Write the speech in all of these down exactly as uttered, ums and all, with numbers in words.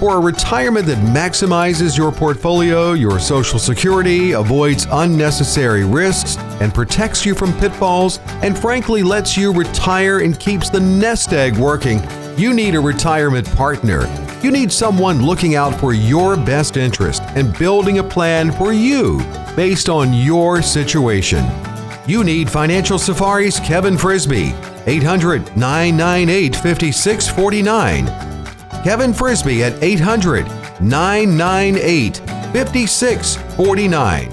For a retirement that maximizes your portfolio, your Social Security, avoids unnecessary risks, and protects you from pitfalls, and frankly lets you retire and keeps the nest egg working, you need a retirement partner. You need someone looking out for your best interest and building a plan for you based on your situation. You need Financial Safari's Kevin Frisbee, eight hundred, nine nine eight, five six four nine. Kevin Frisbee at eight hundred, nine nine eight, five six four nine.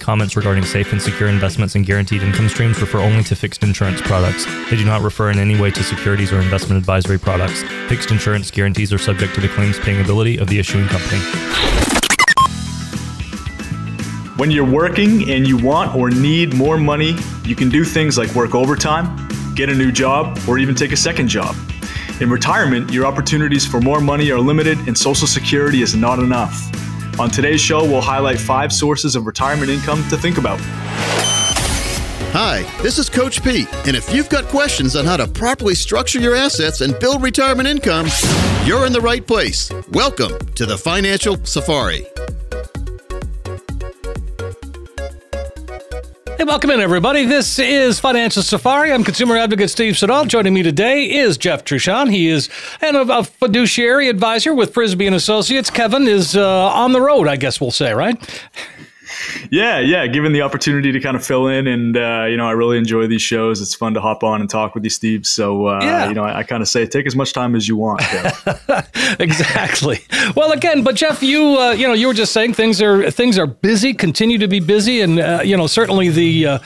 comments regarding safe and secure investments and guaranteed income streams refer only to fixed insurance products. They do not refer in any way to securities or investment advisory products. Fixed insurance guarantees are subject to the claims paying ability of the issuing company. When you're working and you want or need more money, you can do things like work overtime, get a new job, or even take a second job. In retirement, your opportunities for more money are limited and Social Security is not enough. On today's show, we'll highlight five sources of retirement income to think about. Hi, this is Coach Pete, and if you've got questions on how to properly structure your assets and build retirement income, you're in the right place. Welcome to the Financial Safari. Hey, welcome in, everybody. This is Financial Safari. I'm consumer advocate Steve Siddall. Joining me today is Jeff Truchon. He is an, a fiduciary advisor with Frisbee and Associates. Kevin is uh, on the road, I guess we'll say, right? Yeah, yeah. Given the opportunity to kind of fill in, and uh, you know, I really enjoy these shows. It's fun to hop on and talk with you, Steve. So, uh, yeah. you know, I, I kind of say, take as much time as you want. Exactly. Well, again, but Jeff, you, uh, you know, you were just saying things are things are busy, continue to be busy, and uh, you know, certainly the, uh,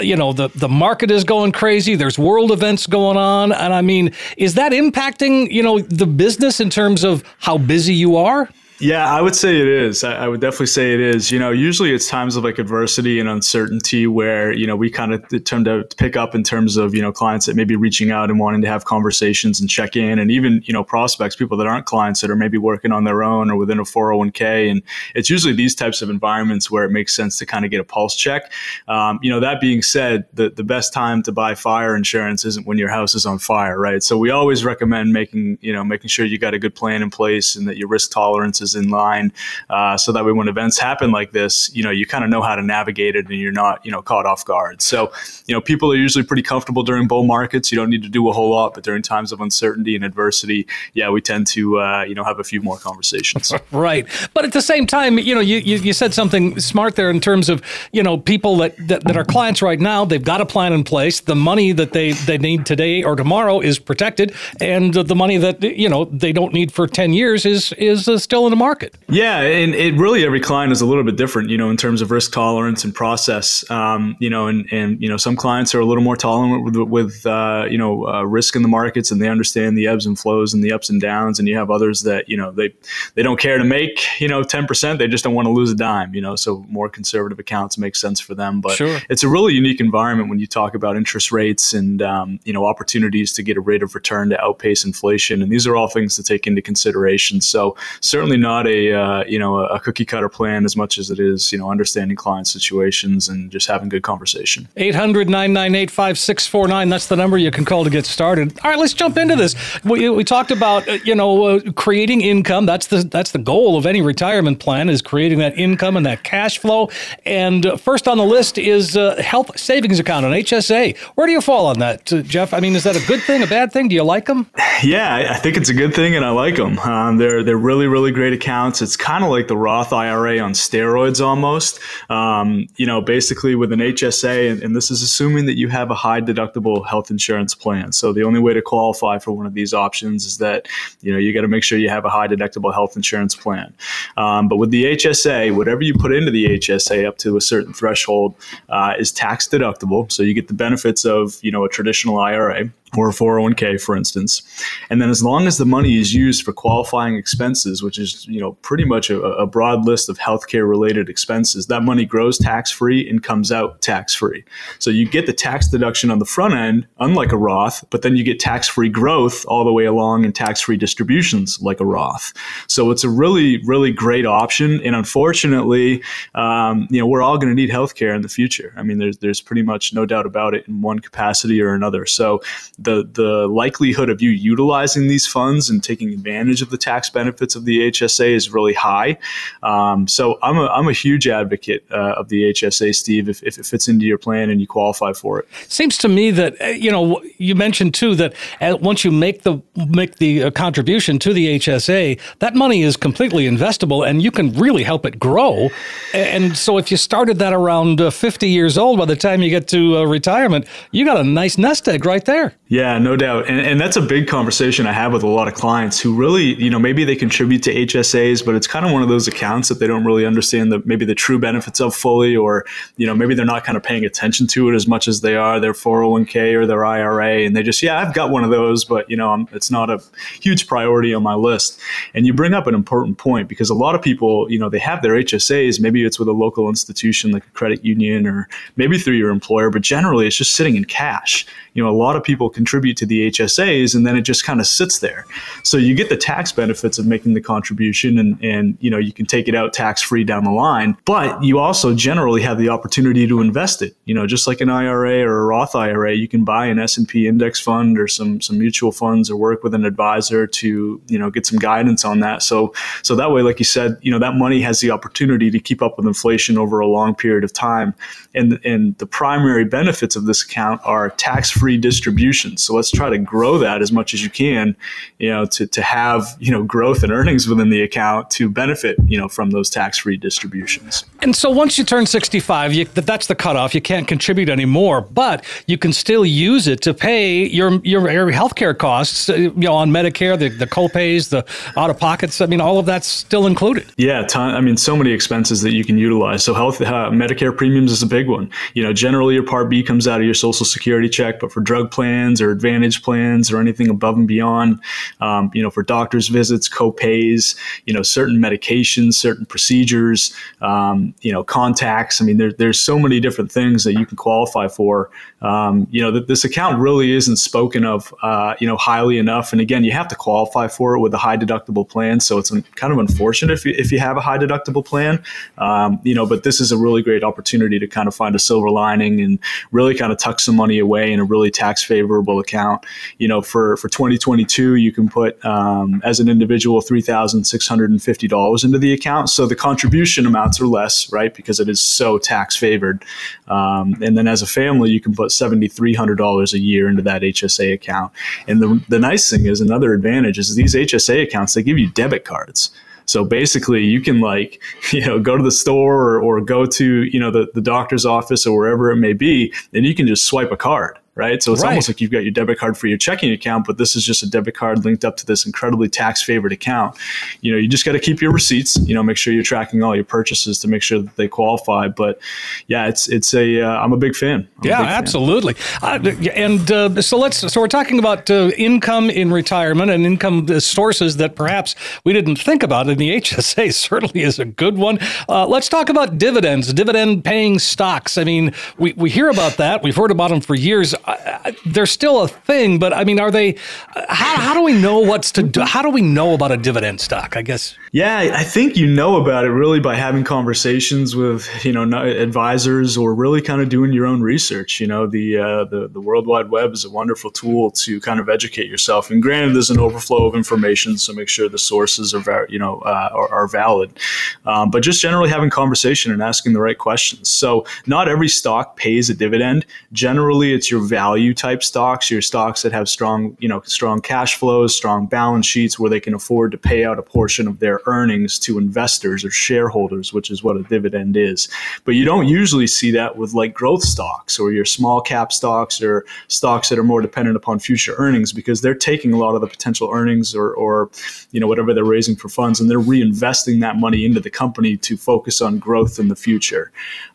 you know, the the market is going crazy. There's world events going on, and I mean, is that impacting you know the business in terms of how busy you are? Yeah, I would say it is. I, I would definitely say it is. You know, usually it's times of like adversity and uncertainty where, you know, we kind of tend to pick up in terms of, you know, clients that may be reaching out and wanting to have conversations and check in, and even, you know, prospects, people that aren't clients that are maybe working on their own or within a four oh one k. And it's usually these types of environments where it makes sense to kind of get a pulse check. Um, you know, that being said, the, the best time to buy fire insurance isn't when your house is on fire, right? So we always recommend making, you know, making sure you got a good plan in place and that your risk tolerance is in line, uh, so that way when events happen like this, you know, you kind of know how to navigate it and you're not, you know, caught off guard. So, you know, people are usually pretty comfortable during bull markets. You don't need to do a whole lot, but during times of uncertainty and adversity, yeah, we tend to, uh, you know, have a few more conversations. Right. But at the same time, you know, you, you, you said something smart there in terms of, you know, people that, that, that are clients right now, they've got a plan in place. The money that they, they need today or tomorrow is protected, and the money that, you know, they don't need for ten years is, is uh, still in the market. Yeah, and it really, every client is a little bit different, you know, in terms of risk tolerance and process. Um, you know, and and you know, some clients are a little more tolerant with, with uh, you know uh, risk in the markets, and they understand the ebbs and flows and the ups and downs. And you have others that you know they they don't care to make you know ten percent. They just don't want to lose a dime. You know, so more conservative accounts make sense for them. But sure, it's a really unique environment when you talk about interest rates and um, you know opportunities to get a rate of return to outpace inflation. And these are all things to take into consideration. So certainly not a uh, you know a cookie cutter plan as much as it is you know understanding client situations and just having good conversation. eight hundred, nine nine eight, five six four nine, that's the number you can call to get started. All right, let's jump into this. We, we talked about uh, you know uh, creating income. That's the that's the goal of any retirement plan, is creating that income and that cash flow. And uh, first on the list is uh, health savings account, an H S A. Where do you fall on that, uh, Jeff? I mean, is that a good thing, a bad thing? Do you like them? Yeah, I think it's a good thing, and I like them. Um, they're they're really really great rate accounts. It's kind of like the Roth I R A on steroids almost. Um, you know, basically with an H S A, and, and this is assuming that you have a high deductible health insurance plan. So the only way to qualify for one of these options is that, you know, you got to make sure you have a high deductible health insurance plan. Um, but with the H S A, whatever you put into the H S A up to a certain threshold uh, is tax deductible. So you get the benefits of, you know, a traditional I R A or a four oh one k, for instance. And then as long as the money is used for qualifying expenses, which is, you know, pretty much a, a broad list of healthcare related expenses, that money grows tax-free and comes out tax-free. So you get the tax deduction on the front end, unlike a Roth, but then you get tax-free growth all the way along and tax-free distributions like a Roth. So it's a really, really great option. And unfortunately, um, you know, we're all going to need healthcare in the future. I mean, there's, there's pretty much no doubt about it in one capacity or another. So The the likelihood of you utilizing these funds and taking advantage of the tax benefits of the H S A is really high. Um, so I'm a I'm a huge advocate uh, of the H S A, Steve, if, if it fits into your plan and you qualify for it. Seems to me that, you know, you mentioned too that once you make the make the contribution to the H S A, that money is completely investable and you can really help it grow. And so if you started that around fifty years old, by the time you get to retirement, you got a nice nest egg right there. Yeah, no doubt. And, and that's a big conversation I have with a lot of clients who really, you know, maybe they contribute to H S As, but it's kind of one of those accounts that they don't really understand the maybe the true benefits of fully, or, you know, maybe they're not kind of paying attention to it as much as they are their four oh one k or their I R A. And they just, yeah, I've got one of those, but, you know, I'm, it's not a huge priority on my list. And you bring up an important point, because a lot of people, you know, they have their H S As. Maybe it's with a local institution like a credit union, or maybe through your employer, but generally it's just sitting in cash. You know, a lot of people contribute to the H S As and then it just kind of sits there. So you get the tax benefits of making the contribution, and, and you know, you can take it out tax-free down the line, but you also generally have the opportunity to invest it. You know, just like an I R A or a Roth I R A, you can buy an S and P index fund or some some mutual funds, or work with an advisor to, you know, get some guidance on that. So so that way, like you said, you know, that money has the opportunity to keep up with inflation over a long period of time. And, and the primary benefits of this account are tax-free distribution. So let's try to grow that as much as you can, you know, to, to have, you know, growth and earnings within the account to benefit, you know, from those tax-free distributions. And so once you turn sixty-five, you, that's the cutoff. You can't contribute anymore, but you can still use it to pay your your, your healthcare costs, you know, on Medicare, the, the co-pays, the out-of-pockets. I mean, all of that's still included. Yeah. Ton, I mean, so many expenses that you can utilize. So health, uh, Medicare premiums is a big one. You know, generally your Part B comes out of your Social Security check, but for drug plans or Advantage plans or anything above and beyond, um, you know, for doctor's visits, co-pays, you know, certain medications, certain procedures, um, you know, contacts. I mean, there, there's so many different things that you can qualify for. Um, you know, that this account really isn't spoken of, uh, you know, highly enough. And again, you have to qualify for it with a high deductible plan. So it's kind of unfortunate if you, if you have a high deductible plan, um, you know, but this is a really great opportunity to kind of find a silver lining and really kind of tuck some money away in a really tax favorable account. You know, for, for twenty twenty-two, you can put um, as an individual three thousand six hundred fifty dollars into the account. So the contribution amounts are less, right? Because it is so tax favored. Um, and then as a family, you can put seven thousand three hundred dollars a year into that H S A account. And the, the nice thing is, another advantage is these H S A accounts, they give you debit cards. So basically, you can, like, you know, go to the store or, or go to, you know, the, the doctor's office or wherever it may be, and you can just swipe a card. Right. So it's right. Almost like you've got your debit card for your checking account, but this is just a debit card linked up to this incredibly tax favored account. You know, you just got to keep your receipts, you know, make sure you're tracking all your purchases to make sure that they qualify. But yeah, it's, it's a, uh, I'm a big fan. I'm yeah, big fan. Absolutely. I, and uh, so let's, so we're talking about uh, income in retirement and income sources that perhaps we didn't think about. And the H S A certainly is a good one. Uh, let's talk about dividends, dividend paying stocks. I mean, we, we hear about that. We've heard about them for years. Uh, they're still a thing, but I mean, are they, uh, how, how do we know what's to do? How do we know about a dividend stock, I guess? Yeah, I think you know about it really by having conversations with, you know, advisors, or really kind of doing your own research. You know, the, uh, the, the World Wide Web is a wonderful tool to kind of educate yourself. And granted, there's an overflow of information, so make sure the sources are, you know, uh, are, are valid. Um, but just generally having conversation and asking the right questions. So not every stock pays a dividend. Generally, it's your value value type stocks, your stocks that have strong, you know, strong cash flows, strong balance sheets where they can afford to pay out a portion of their earnings to investors or shareholders, which is what a dividend is. But you don't usually see that with like growth stocks or your small cap stocks or stocks that are more dependent upon future earnings, because they're taking a lot of the potential earnings or, or you know, whatever they're raising for funds, and they're reinvesting that money into the company to focus on growth in the future.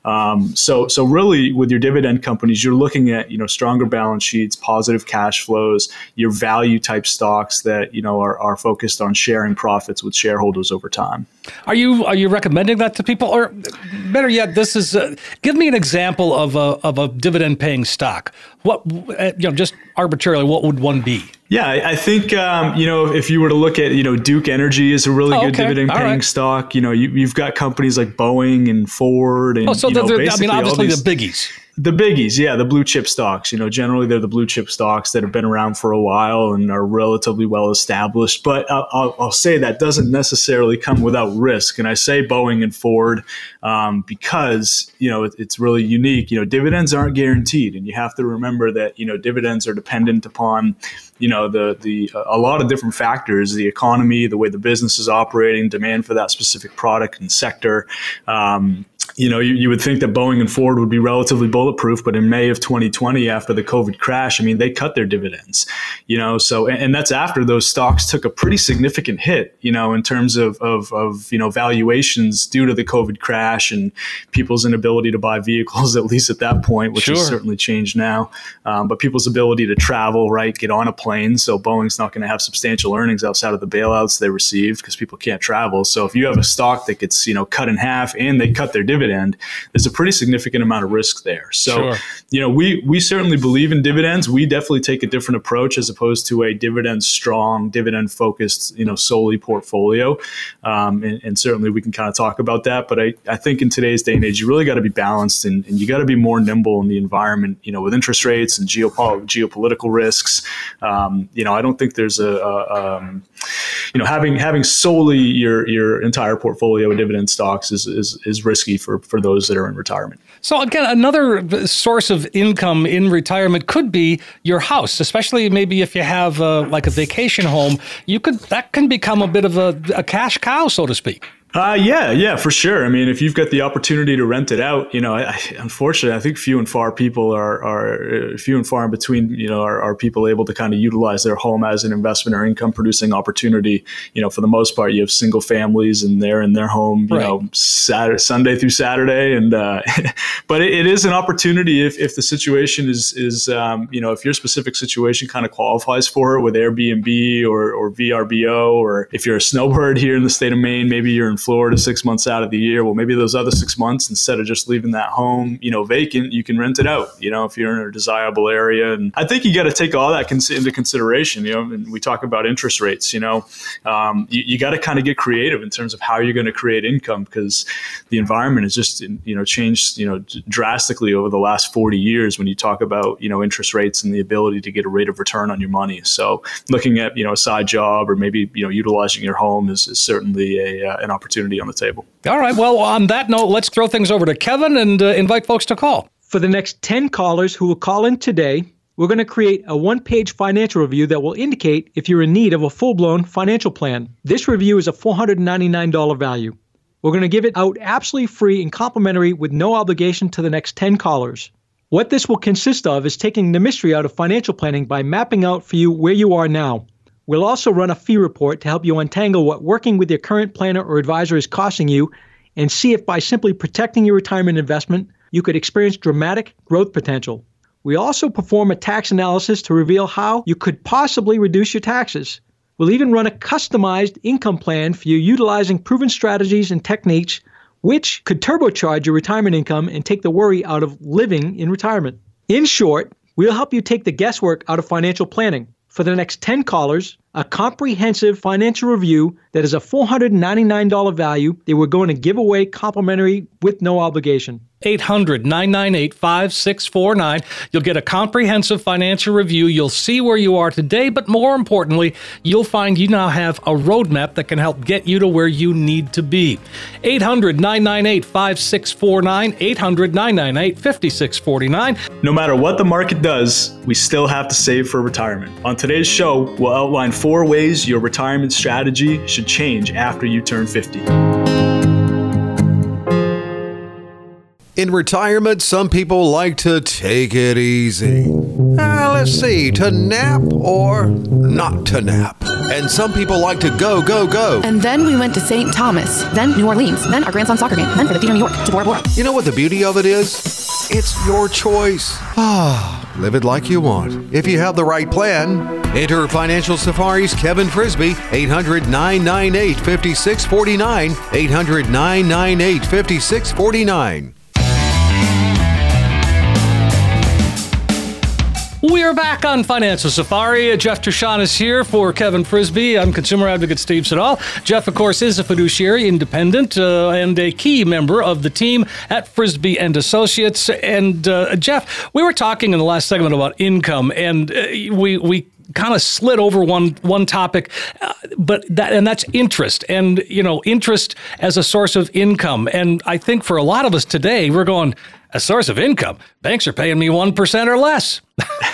Um, so, so really with your dividend companies, you're looking at, you know, stronger balance sheets, positive cash flows, your value type stocks that, you know, are, are focused on sharing profits with shareholders over time. Are you, are you recommending that to people? Or better yet, this is, uh, give me an example of a, of a dividend paying stock. What, you know, just arbitrarily, what would one be? Yeah, I think, um, you know, if you were to look at, you know, Duke Energy is a really oh, good okay. dividend paying right. stock. You know, you, you've got companies like Boeing and Ford. And, oh, so you know, I mean, obviously these, the biggies. The biggies, yeah, the blue chip stocks. You know, generally they're the blue chip stocks that have been around for a while and are relatively well established. But I'll, I'll, I'll say that doesn't necessarily come without risk. And I say Boeing and Ford um, because, you know, it, it's really unique. You know, dividends aren't guaranteed. And you have to remember that, you know, dividends are dependent upon, you know, the the a lot of different factors, the economy, the way the business is operating, demand for that specific product and sector. Um You know, you, you would think that Boeing and Ford would be relatively bulletproof, but in May of twenty twenty, after the COVID crash, I mean, they cut their dividends, you know, so, and, and that's after those stocks took a pretty significant hit, you know, in terms of, of, of, you know, valuations due to the COVID crash and people's inability to buy vehicles, at least at that point, which sure. has certainly changed now. Um, but people's ability to travel, right, get on a plane. So Boeing's not going to have substantial earnings outside of the bailouts they received because people can't travel. So if you have a stock that gets, you know, cut in half and they cut their dividends, dividend, there's a pretty significant amount of risk there. So, sure. you know, we we certainly believe in dividends. We definitely take a different approach as opposed to a dividend strong, dividend focused, you know, solely portfolio. Um, and, and certainly we can kind of talk about that. But I, I think in today's day and age, you really got to be balanced and, and you got to be more nimble in the environment, you know, with interest rates and geopo- geopolitical risks. Um, you know, I don't think there's a, a um, you know, having having solely your your entire portfolio of dividend stocks is is, is risky for For, for those that are in retirement. So again, another source of income in retirement could be your house, especially maybe if you have a, like a vacation home. You could that can become a bit of a, a cash cow, so to speak. Uh, yeah, yeah, for sure. I mean, if you've got the opportunity to rent it out, you know, I, I, unfortunately, I think few and far people are, are few and far in between, you know, are, are people able to kind of utilize their home as an investment or income producing opportunity. You know, for the most part, you have single families and they're in their home, you right. know, Saturday, Sunday through Saturday. And, uh, but it, it is an opportunity if, if the situation is, is, um, you know, if your specific situation kind of qualifies for it with Airbnb or, or V R B O, or if you're a snowbird here in the state of Maine, maybe you're in Florida six months out of the year. Well, maybe those other six months, instead of just leaving that home, you know, vacant, you can rent it out, you know, if you're in a desirable area. And I think you got to take all that cons- into consideration, you know, and we talk about interest rates, you know, um, you, you got to kind of get creative in terms of how you're going to create income because the environment has just, you know, changed, you know, drastically over the last forty years when you talk about, you know, interest rates and the ability to get a rate of return on your money. So looking at, you know, a side job or maybe, you know, utilizing your home is, is certainly a, uh, an opportunity. opportunity on the table. All right. Well, on that note, let's throw things over to Kevin and uh, invite folks to call. For the next ten callers who will call in today, we're going to create a one-page financial review that will indicate if you're in need of a full-blown financial plan. This review is a four hundred ninety-nine dollars value. We're going to give it out absolutely free and complimentary with no obligation to the next ten callers. What this will consist of is taking the mystery out of financial planning by mapping out for you where you are now. We'll also run a fee report to help you untangle what working with your current planner or advisor is costing you and see if by simply protecting your retirement investment, you could experience dramatic growth potential. We also perform a tax analysis to reveal how you could possibly reduce your taxes. We'll even run a customized income plan for you utilizing proven strategies and techniques which could turbocharge your retirement income and take the worry out of living in retirement. In short, we'll help you take the guesswork out of financial planning. For the next ten callers, a comprehensive financial review that is a four hundred ninety-nine dollars value that we're going to give away complimentary with no obligation. eight hundred, nine nine eight, five six four nine. You'll get a comprehensive financial review. You'll see where you are today, but more importantly, you'll find you now have a roadmap that can help get you to where you need to be. eight hundred, nine nine eight, five six four nine, eight hundred, nine nine eight, five six four nine. No matter what the market does, we still have to save for retirement. On today's show, we'll outline four ways your retirement strategy should change after you turn fifty. In retirement, some people like to take it easy. Uh, let's see, to nap or not to nap. And some people like to go, go, go. And then we went to Saint Thomas, then New Orleans, then our grandson's soccer game, then for the theater in New York, to Bora Bora. You know what the beauty of it is? It's your choice. Ah, live it like you want. If you have the right plan. Enter Financial Safari's Kevin Frisbee, eight hundred, nine nine eight, five six four nine, eight hundred, nine nine eight, five six four nine. We're back on Financial Safari. Jeff Truchon is here for Kevin Frisbee. I'm consumer advocate Steve Siddall. Jeff, of course, is a fiduciary, independent, uh, and a key member of the team at Frisbee and Associates. And uh, Jeff, we were talking in the last segment about income, and uh, we we. kind of slid over one one topic, uh, but that and that's interest, and you know, interest as a source of income. And I think for a lot of us today, we're going, a source of income. Banks are paying me one percent or less.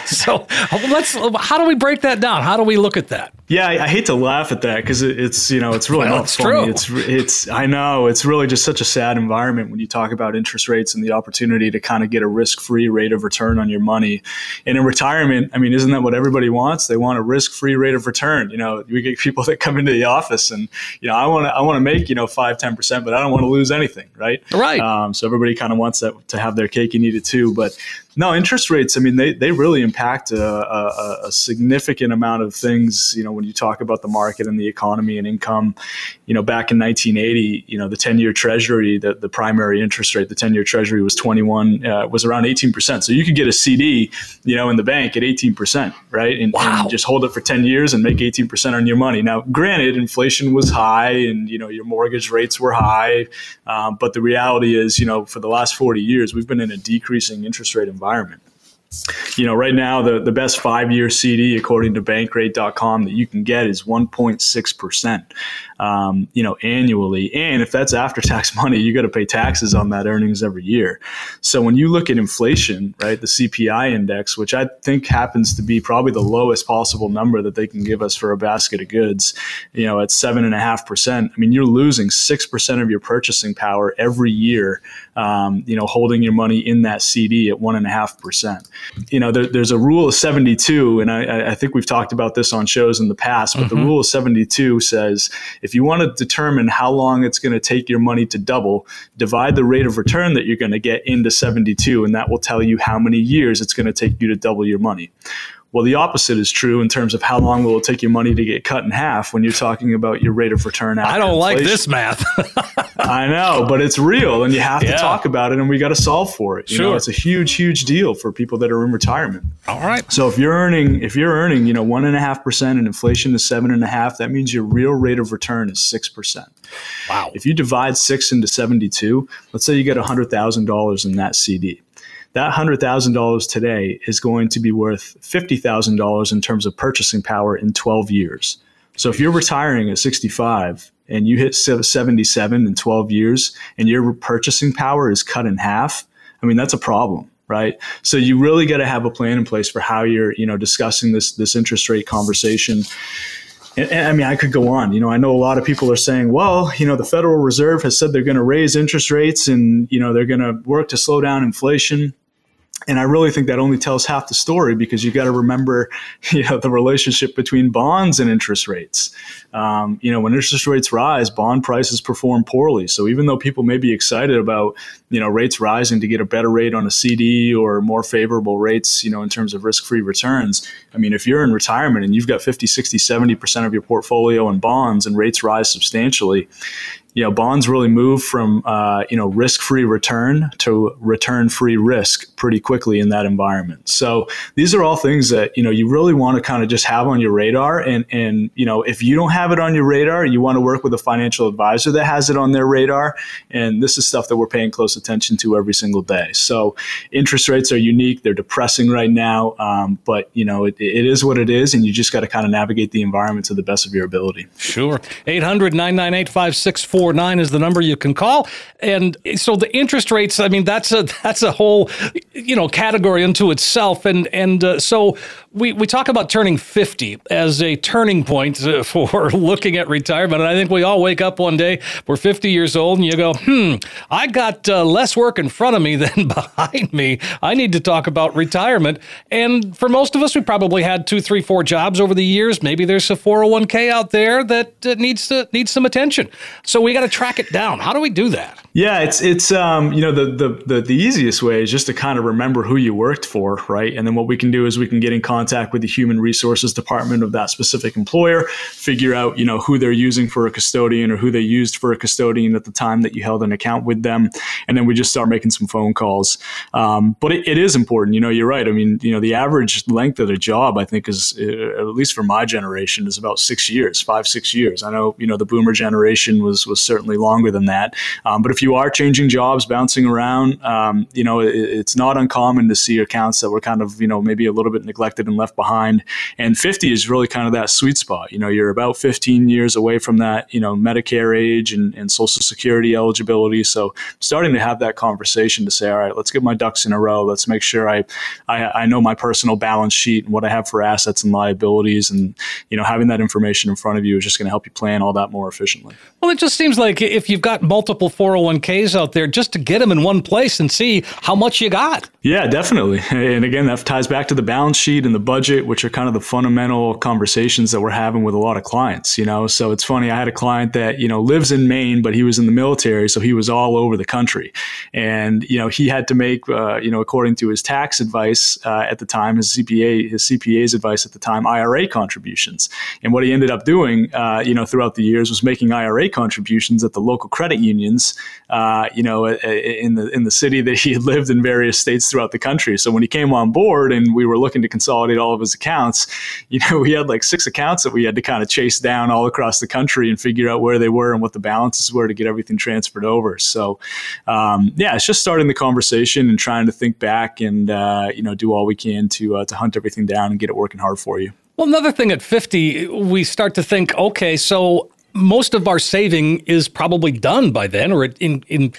So let's. How do we break that down? How do we look at that? Yeah, I, I hate to laugh at that because it, it's you know it's really well, not it's funny. True. It's it's I know it's really just such a sad environment when you talk about interest rates and the opportunity to kind of get a risk-free rate of return on your money. And in retirement, I mean, isn't that what everybody wants? They want a risk-free rate of return. You know, we get people that come into the office and you know I want to I want to make you know five ten percent, but I don't want to lose anything, right? Right. Um, so everybody kind of wants that to have their cake and eat it too, but. No, interest rates, I mean, they, they really impact a, a, a significant amount of things, you know, when you talk about the market and the economy and income. You know, back in nineteen eighty, you know, the ten-year treasury, the, the primary interest rate, the ten-year treasury was twenty-one, uh, was around eighteen percent. So you could get a C D, you know, in the bank at eighteen percent, right? And, wow. and just hold it for ten years and make eighteen percent on your money. Now, granted, inflation was high and, you know, your mortgage rates were high. Um, but the reality is, you know, for the last forty years, we've been in a decreasing interest rate environment. environment. You know, right now, the, the best five-year C D, according to bankrate dot com, that you can get is one point six percent, um, you know, annually. And if that's after-tax money, you got to pay taxes on that earnings every year. So when you look at inflation, right, the C P I index, which I think happens to be probably the lowest possible number that they can give us for a basket of goods, you know, at seven point five percent, I mean, you're losing six percent of your purchasing power every year, um, you know, holding your money in that C D at one point five percent. You know, there, there's a rule of seventy-two, and I, I think we've talked about this on shows in the past, but mm-hmm. the rule of seventy-two says if you want to determine how long it's going to take your money to double, divide the rate of return that you're going to get into seventy-two, and that will tell you how many years it's going to take you to double your money. Well, the opposite is true in terms of how long will it take your money to get cut in half when you're talking about your rate of return after I don't inflation. Like this math. I know, but it's real and you have yeah. to talk about it and we got to solve for it. You sure. know, it's a huge, huge deal for people that are in retirement. All right. So if you're earning, if you're earning, you know, one and a half percent and inflation is seven and a half, that means your real rate of return is six percent. Wow. If you divide six into seventy-two, let's say you get a hundred thousand dollars in that C D. That one hundred thousand dollars today is going to be worth fifty thousand dollars in terms of purchasing power in twelve years. So if you're retiring at sixty-five and you hit seventy-seven in twelve years and your purchasing power is cut in half, I mean, that's a problem. Right. So you really got to have a plan in place for how you're, you know, discussing this, this interest rate conversation. And, and I mean, I could go on. You know, I know a lot of people are saying, well, you know, the Federal Reserve has said they're going to raise interest rates and, you know, they're going to work to slow down inflation. And I really think that only tells half the story because you got to remember, you know, the relationship between bonds and interest rates. Um, you know, when interest rates rise, bond prices perform poorly. So even though people may be excited about, you know, rates rising to get a better rate on a C D or more favorable rates, you know, in terms of risk-free returns, I mean, if you're in retirement and you've got fifty, sixty, seventy percent of your portfolio in bonds and rates rise substantially, you know, bonds really move from, uh, you know, risk-free return to return-free risk pretty quickly in that environment. So these are all things that, you know, you really want to kind of just have on your radar. And, and, you know, if you don't have it on your radar, you want to work with a financial advisor that has it on their radar. And this is stuff that we're paying close attention to every single day. So interest rates are unique. They're depressing right now. Um, but, you know, it, it is what it is. And you just got to kind of navigate the environment to the best of your ability. Sure. eight hundred nine nine eight five six four nine is the number you can call. And so the interest rates, I mean, that's a that's a whole, you know, category unto itself. And and uh, so we, we talk about turning fifty as a turning point for looking at retirement. And I think we all wake up one day, we're fifty years old, and you go, hmm, I got uh, less work in front of me than behind me. I need to talk about retirement. And for most of us, we probably had two, three, four jobs over the years. Maybe there's a four oh one k out there that uh, needs to needs some attention. So we got to track it down. How do we do that? Yeah, it's it's um, you know, the, the the the easiest way is just to kind of remember who you worked for, right? And then what we can do is we can get in contact with the human resources department of that specific employer, figure out, you know, who they're using for a custodian or who they used for a custodian at the time that you held an account with them, and then we just start making some phone calls. Um, but it, it is important, you know. You're right. I mean, you know, the average length of a job, I think, is uh, at least for my generation, is about six years, five six years. I know, you know, the Boomer generation was was certainly longer than that. Um, but if you are changing jobs, bouncing around, um, you know, it, it's not uncommon to see accounts that were kind of, you know, maybe a little bit neglected and left behind. And fifty is really kind of that sweet spot. You know, you're about fifteen years away from that, you know, Medicare age and, and Social Security eligibility. So starting to have that conversation to say, all right, let's get my ducks in a row. Let's make sure I, I, I know my personal balance sheet and what I have for assets and liabilities. And, you know, having that information in front of you is just going to help you plan all that more efficiently. Well, it just seems like if you've got multiple four oh one k's out there, just to get them in one place and see how much you got. Yeah, definitely. And again, that ties back to the balance sheet and the budget, which are kind of the fundamental conversations that we're having with a lot of clients, you know. So it's funny, I had a client that, you know, lives in Maine, but he was in the military, so he was all over the country. And, you know, he had to make, uh, you know, according to his tax advice uh, at the time, his C P A, his C P A's advice at the time, I R A contributions. And what he ended up doing, uh, you know, throughout the years was making I R A contributions at the local credit unions, uh, you know, in the in the city that he had lived in various states throughout the country. So when he came on board and we were looking to consolidate all of his accounts, you know, we had like six accounts that we had to kind of chase down all across the country and figure out where they were and what the balances were to get everything transferred over. So, um, yeah, it's just starting the conversation and trying to think back and, uh, you know, do all we can to uh, to hunt everything down and get it working hard for you. Well, another thing at fifty, we start to think, okay, so most of our saving is probably done by then, or in in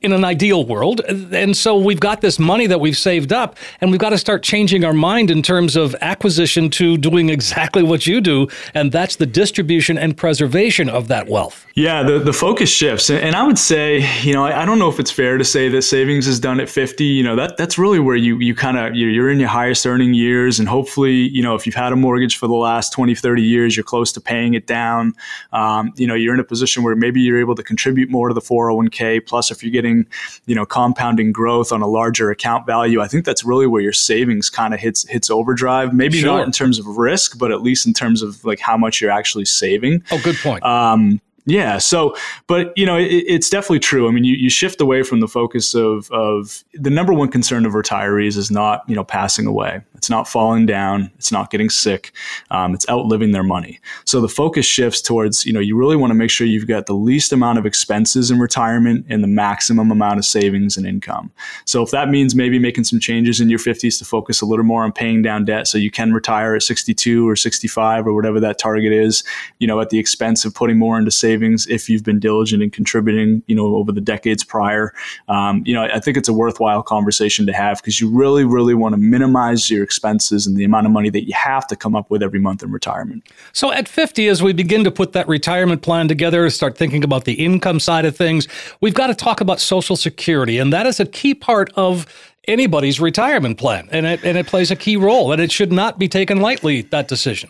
in an ideal world. And so we've got this money that we've saved up, and we've got to start changing our mind in terms of acquisition to doing exactly what you do, and that's the distribution and preservation of that wealth. Yeah, the, the focus shifts. And I would say, you know, I, I don't know if it's fair to say that savings is done at fifty. You know, that that's really where you you kind of, you're, you're in your highest earning years. And hopefully, you know, if you've had a mortgage for the last twenty, thirty years, you're close to paying it down. Um, you know, you're in a position where maybe you're able to contribute more to the four oh one k. Plus, if you're getting, you know, compounding growth on a larger account value, I think that's really where your savings kind of hits hits overdrive. Maybe sure, not in terms of risk, but at least in terms of like how much you're actually saving. Oh, good point. Um, Yeah. So, but, you know, it, it's definitely true. I mean, you, you shift away from the focus of, of the number one concern of retirees is not, you know, passing away. It's not falling down. It's not getting sick. Um, it's outliving their money. So the focus shifts towards, you know, you really want to make sure you've got the least amount of expenses in retirement and the maximum amount of savings and income. So if that means maybe making some changes in your fifties to focus a little more on paying down debt so you can retire at sixty-two or sixty-five or whatever that target is, you know, at the expense of putting more into savings, if you've been diligent in contributing, you know, over the decades prior, um, you know, I think it's a worthwhile conversation to have because you really, really want to minimize your expenses and the amount of money that you have to come up with every month in retirement. So at fifty, as we begin to put that retirement plan together, start thinking about the income side of things, we've got to talk about Social Security. And that is a key part of anybody's retirement plan. And it, and it plays a key role, and it should not be taken lightly, that decision.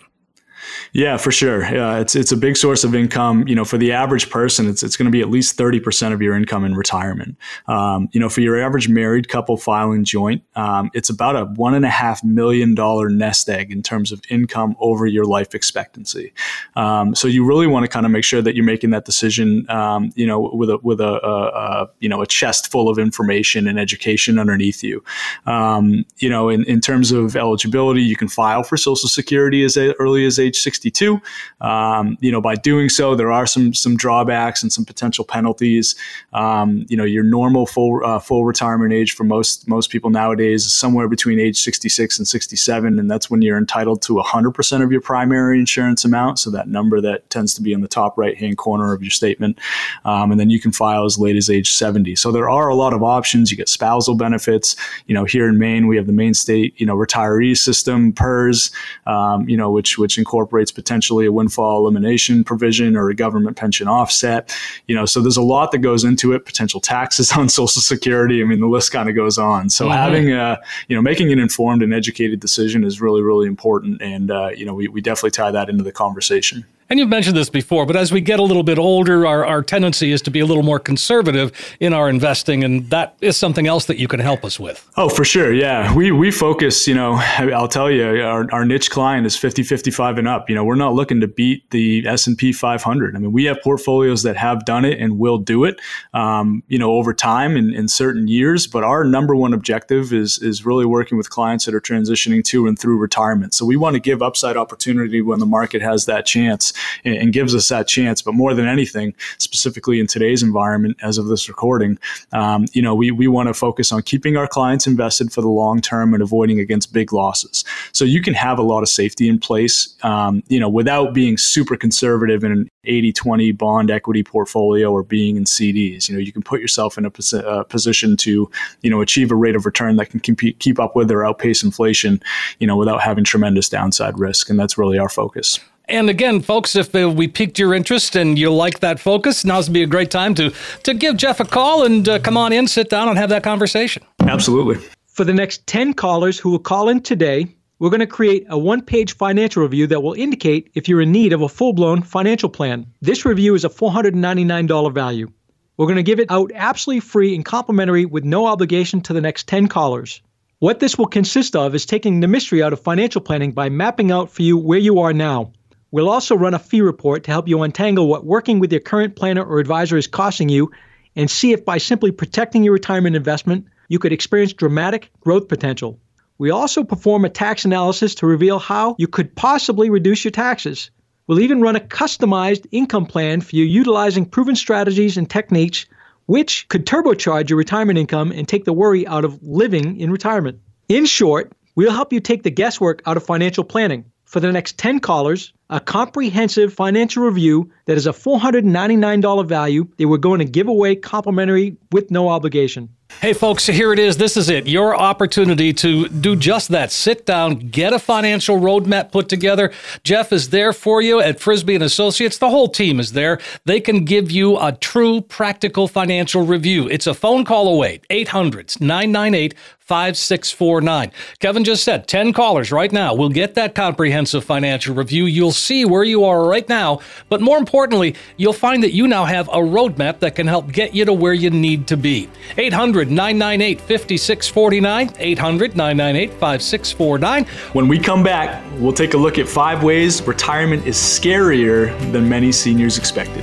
Yeah, for sure. Uh, it's it's a big source of income. You know, for the average person, it's it's going to be at least thirty percent of your income in retirement. Um, you know, for your average married couple filing joint, um, it's about a one and a half million dollar nest egg in terms of income over your life expectancy. Um, so you really want to kind of make sure that you're making that decision, um, you know, with a with a, a, a you know a chest full of information and education underneath you. Um, you know, in in terms of eligibility, you can file for Social Security as early as age sixty-two. Um, you know, by doing so, there are some some drawbacks and some potential penalties. Um, you know, your normal full uh, full retirement age for most most people nowadays is somewhere between age sixty-six and sixty-seven, and that's when you're entitled to one hundred percent of your primary insurance amount. So that number that tends to be in the top right hand corner of your statement, um, and then you can file as late as age seventy. So there are a lot of options. You get spousal benefits. You know, here in Maine, we have the Maine State you know retiree system, P E R S. Um, you know, which which incorporates potentially a windfall elimination provision or a government pension offset. You know, so there's a lot that goes into it, potential taxes on Social Security. I mean, the list kind of goes on. So mm-hmm. having a, you know, making an informed and educated decision is really, really important. And, uh, you know, we, we definitely tie that into the conversation. And you've mentioned this before, but as we get a little bit older, our, our tendency is to be a little more conservative in our investing. And that is something else that you can help us with. Oh, for sure. Yeah. We we focus, you know, I'll tell you, our, our niche client is fifty, fifty-five and up. You know, we're not looking to beat the S and P five hundred. I mean, we have portfolios that have done it and will do it, um, you know, over time in, in certain years. But our number one objective is, is really working with clients that are transitioning to and through retirement. So we want to give upside opportunity when the market has that chance. And gives us that chance, but more than anything, specifically in today's environment, as of this recording, um, you know, we we want to focus on keeping our clients invested for the long term and avoiding against big losses. So you can have a lot of safety in place, um, you know, without being super conservative in an eighty twenty bond equity portfolio or being in C Ds. You know, you can put yourself in a pos- uh, position to, you know, achieve a rate of return that can compete, keep up with or outpace inflation, you know, without having tremendous downside risk, and that's really our focus. And again, folks, if we piqued your interest and you like that focus, now's would be a great time to to give Jeff a call and uh, come on in, sit down, and have that conversation. Absolutely. For the next ten callers who will call in today, we're going to create a one-page financial review that will indicate if you're in need of a full-blown financial plan. This review is a four hundred ninety-nine dollars value. We're going to give it out absolutely free and complimentary with no obligation to the next ten callers. What this will consist of is taking the mystery out of financial planning by mapping out for you where you are now. We'll also run a fee report to help you untangle what working with your current planner or advisor is costing you and see if by simply protecting your retirement investment, you could experience dramatic growth potential. We also perform a tax analysis to reveal how you could possibly reduce your taxes. We'll even run a customized income plan for you utilizing proven strategies and techniques which could turbocharge your retirement income and take the worry out of living in retirement. In short, we'll help you take the guesswork out of financial planning. For the next ten callers, a comprehensive financial review that is a four hundred ninety-nine dollars value that we're going to give away complimentary with no obligation. Hey folks, here it is. This is it. Your opportunity to do just that. Sit down, get a financial roadmap put together. Jeff is there for you at Frisbee and Associates. The whole team is there. They can give you a true practical financial review. It's a phone call away, eight hundred, nine nine eight, five six four nine. Kevin just said ten callers right now. We'll get that comprehensive financial review. You'll see where you are right now, but more importantly, you'll find that you now have a roadmap that can help get you to where you need to be. eight hundred, nine nine eight, five six four nine, eight hundred, nine nine eight, five six four nine. When we come back, we'll take a look at five ways retirement is scarier than many seniors expected.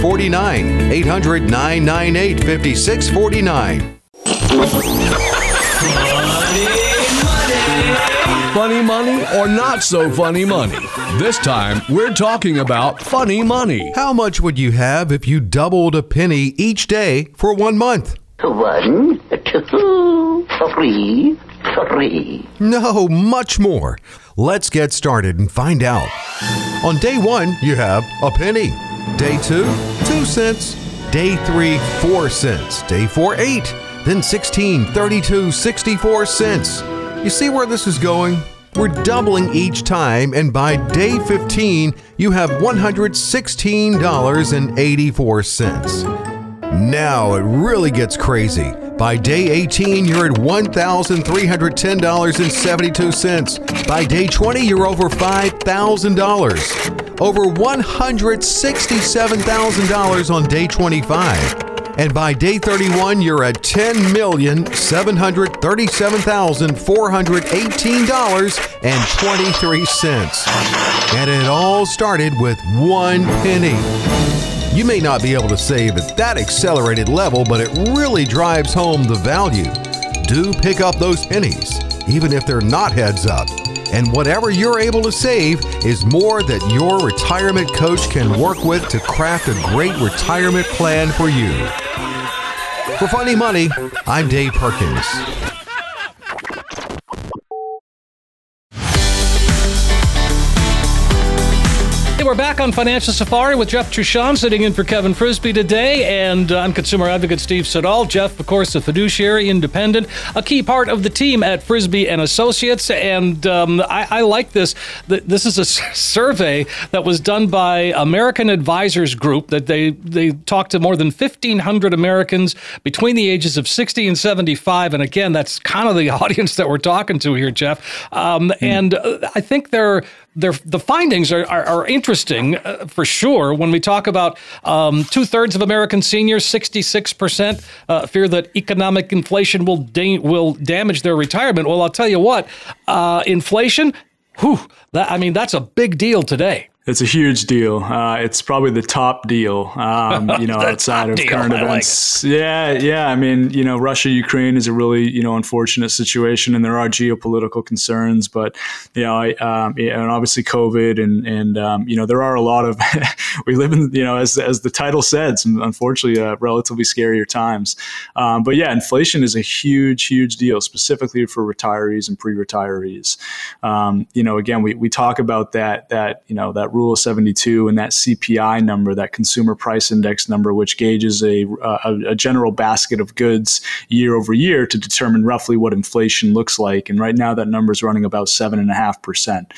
four nine. eight hundred, nine nine eight, five six four nine. Funny money or not so funny money? This time, we're talking about funny money. How much would you have if you doubled a penny each day for one month? One, two, three, three. No, much more. Let's get started and find out. On day one, you have a penny. Day two, two cents. Day three, four cents. Day four, eight. Then sixteen, thirty-two, sixty-four cents. You see where this is going? We're doubling each time, and by day fifteen, you have one hundred sixteen dollars and eighty-four cents. Now it really gets crazy. By day eighteen, you're at one thousand three hundred ten dollars and seventy-two cents. By day twenty, you're over five thousand dollars. Over one hundred sixty-seven thousand dollars on day twenty-five. And by day thirty-one, you're at ten million seven hundred thirty-seven thousand four hundred eighteen dollars and twenty-three cents. And it all started with one penny. You may not be able to save at that accelerated level, but it really drives home the value. Do pick up those pennies, even if they're not heads up. And whatever you're able to save is more that your retirement coach can work with to craft a great retirement plan for you. For Funny Money, I'm Dave Perkins. Hey, we're back on Financial Safari with Jeff Truchon, sitting in for Kevin Frisbee today, and uh, I'm consumer advocate Steve Siddall. Jeff, of course, a fiduciary, independent, a key part of the team at Frisbee and Associates, and um, I, I like this. This is a survey that was done by American Advisors Group that they, they talked to more than fifteen hundred Americans between the ages of sixty and seventy-five, and again, that's kind of the audience that we're talking to here, Jeff, um, mm. and I think they're They're, the findings are, are, are interesting, uh, for sure, when we talk about um, two-thirds of American seniors, sixty-six percent, uh, fear that economic inflation will da- will damage their retirement. Well, I'll tell you what, uh, inflation, whew, that, I mean, that's a big deal today. It's a huge deal. Uh, it's probably the top deal, um, you know, outside of deal, current I events. Like yeah, yeah. I mean, you know, Russia, Ukraine is a really, you know, unfortunate situation, and there are geopolitical concerns. But, you know, I, um, and obviously COVID, and and um, you know, there are a lot of we live in, you know, as as the title said, some unfortunately uh, relatively scarier times. Um, but yeah, inflation is a huge, huge deal, specifically for retirees and pre-retirees. Um, you know, again, we we talk about that that you know that. Rule of seventy-two and that C P I number, that consumer price index number, which gauges a, a, a general basket of goods year over year to determine roughly what inflation looks like. And right now that number is running about seven and a half percent.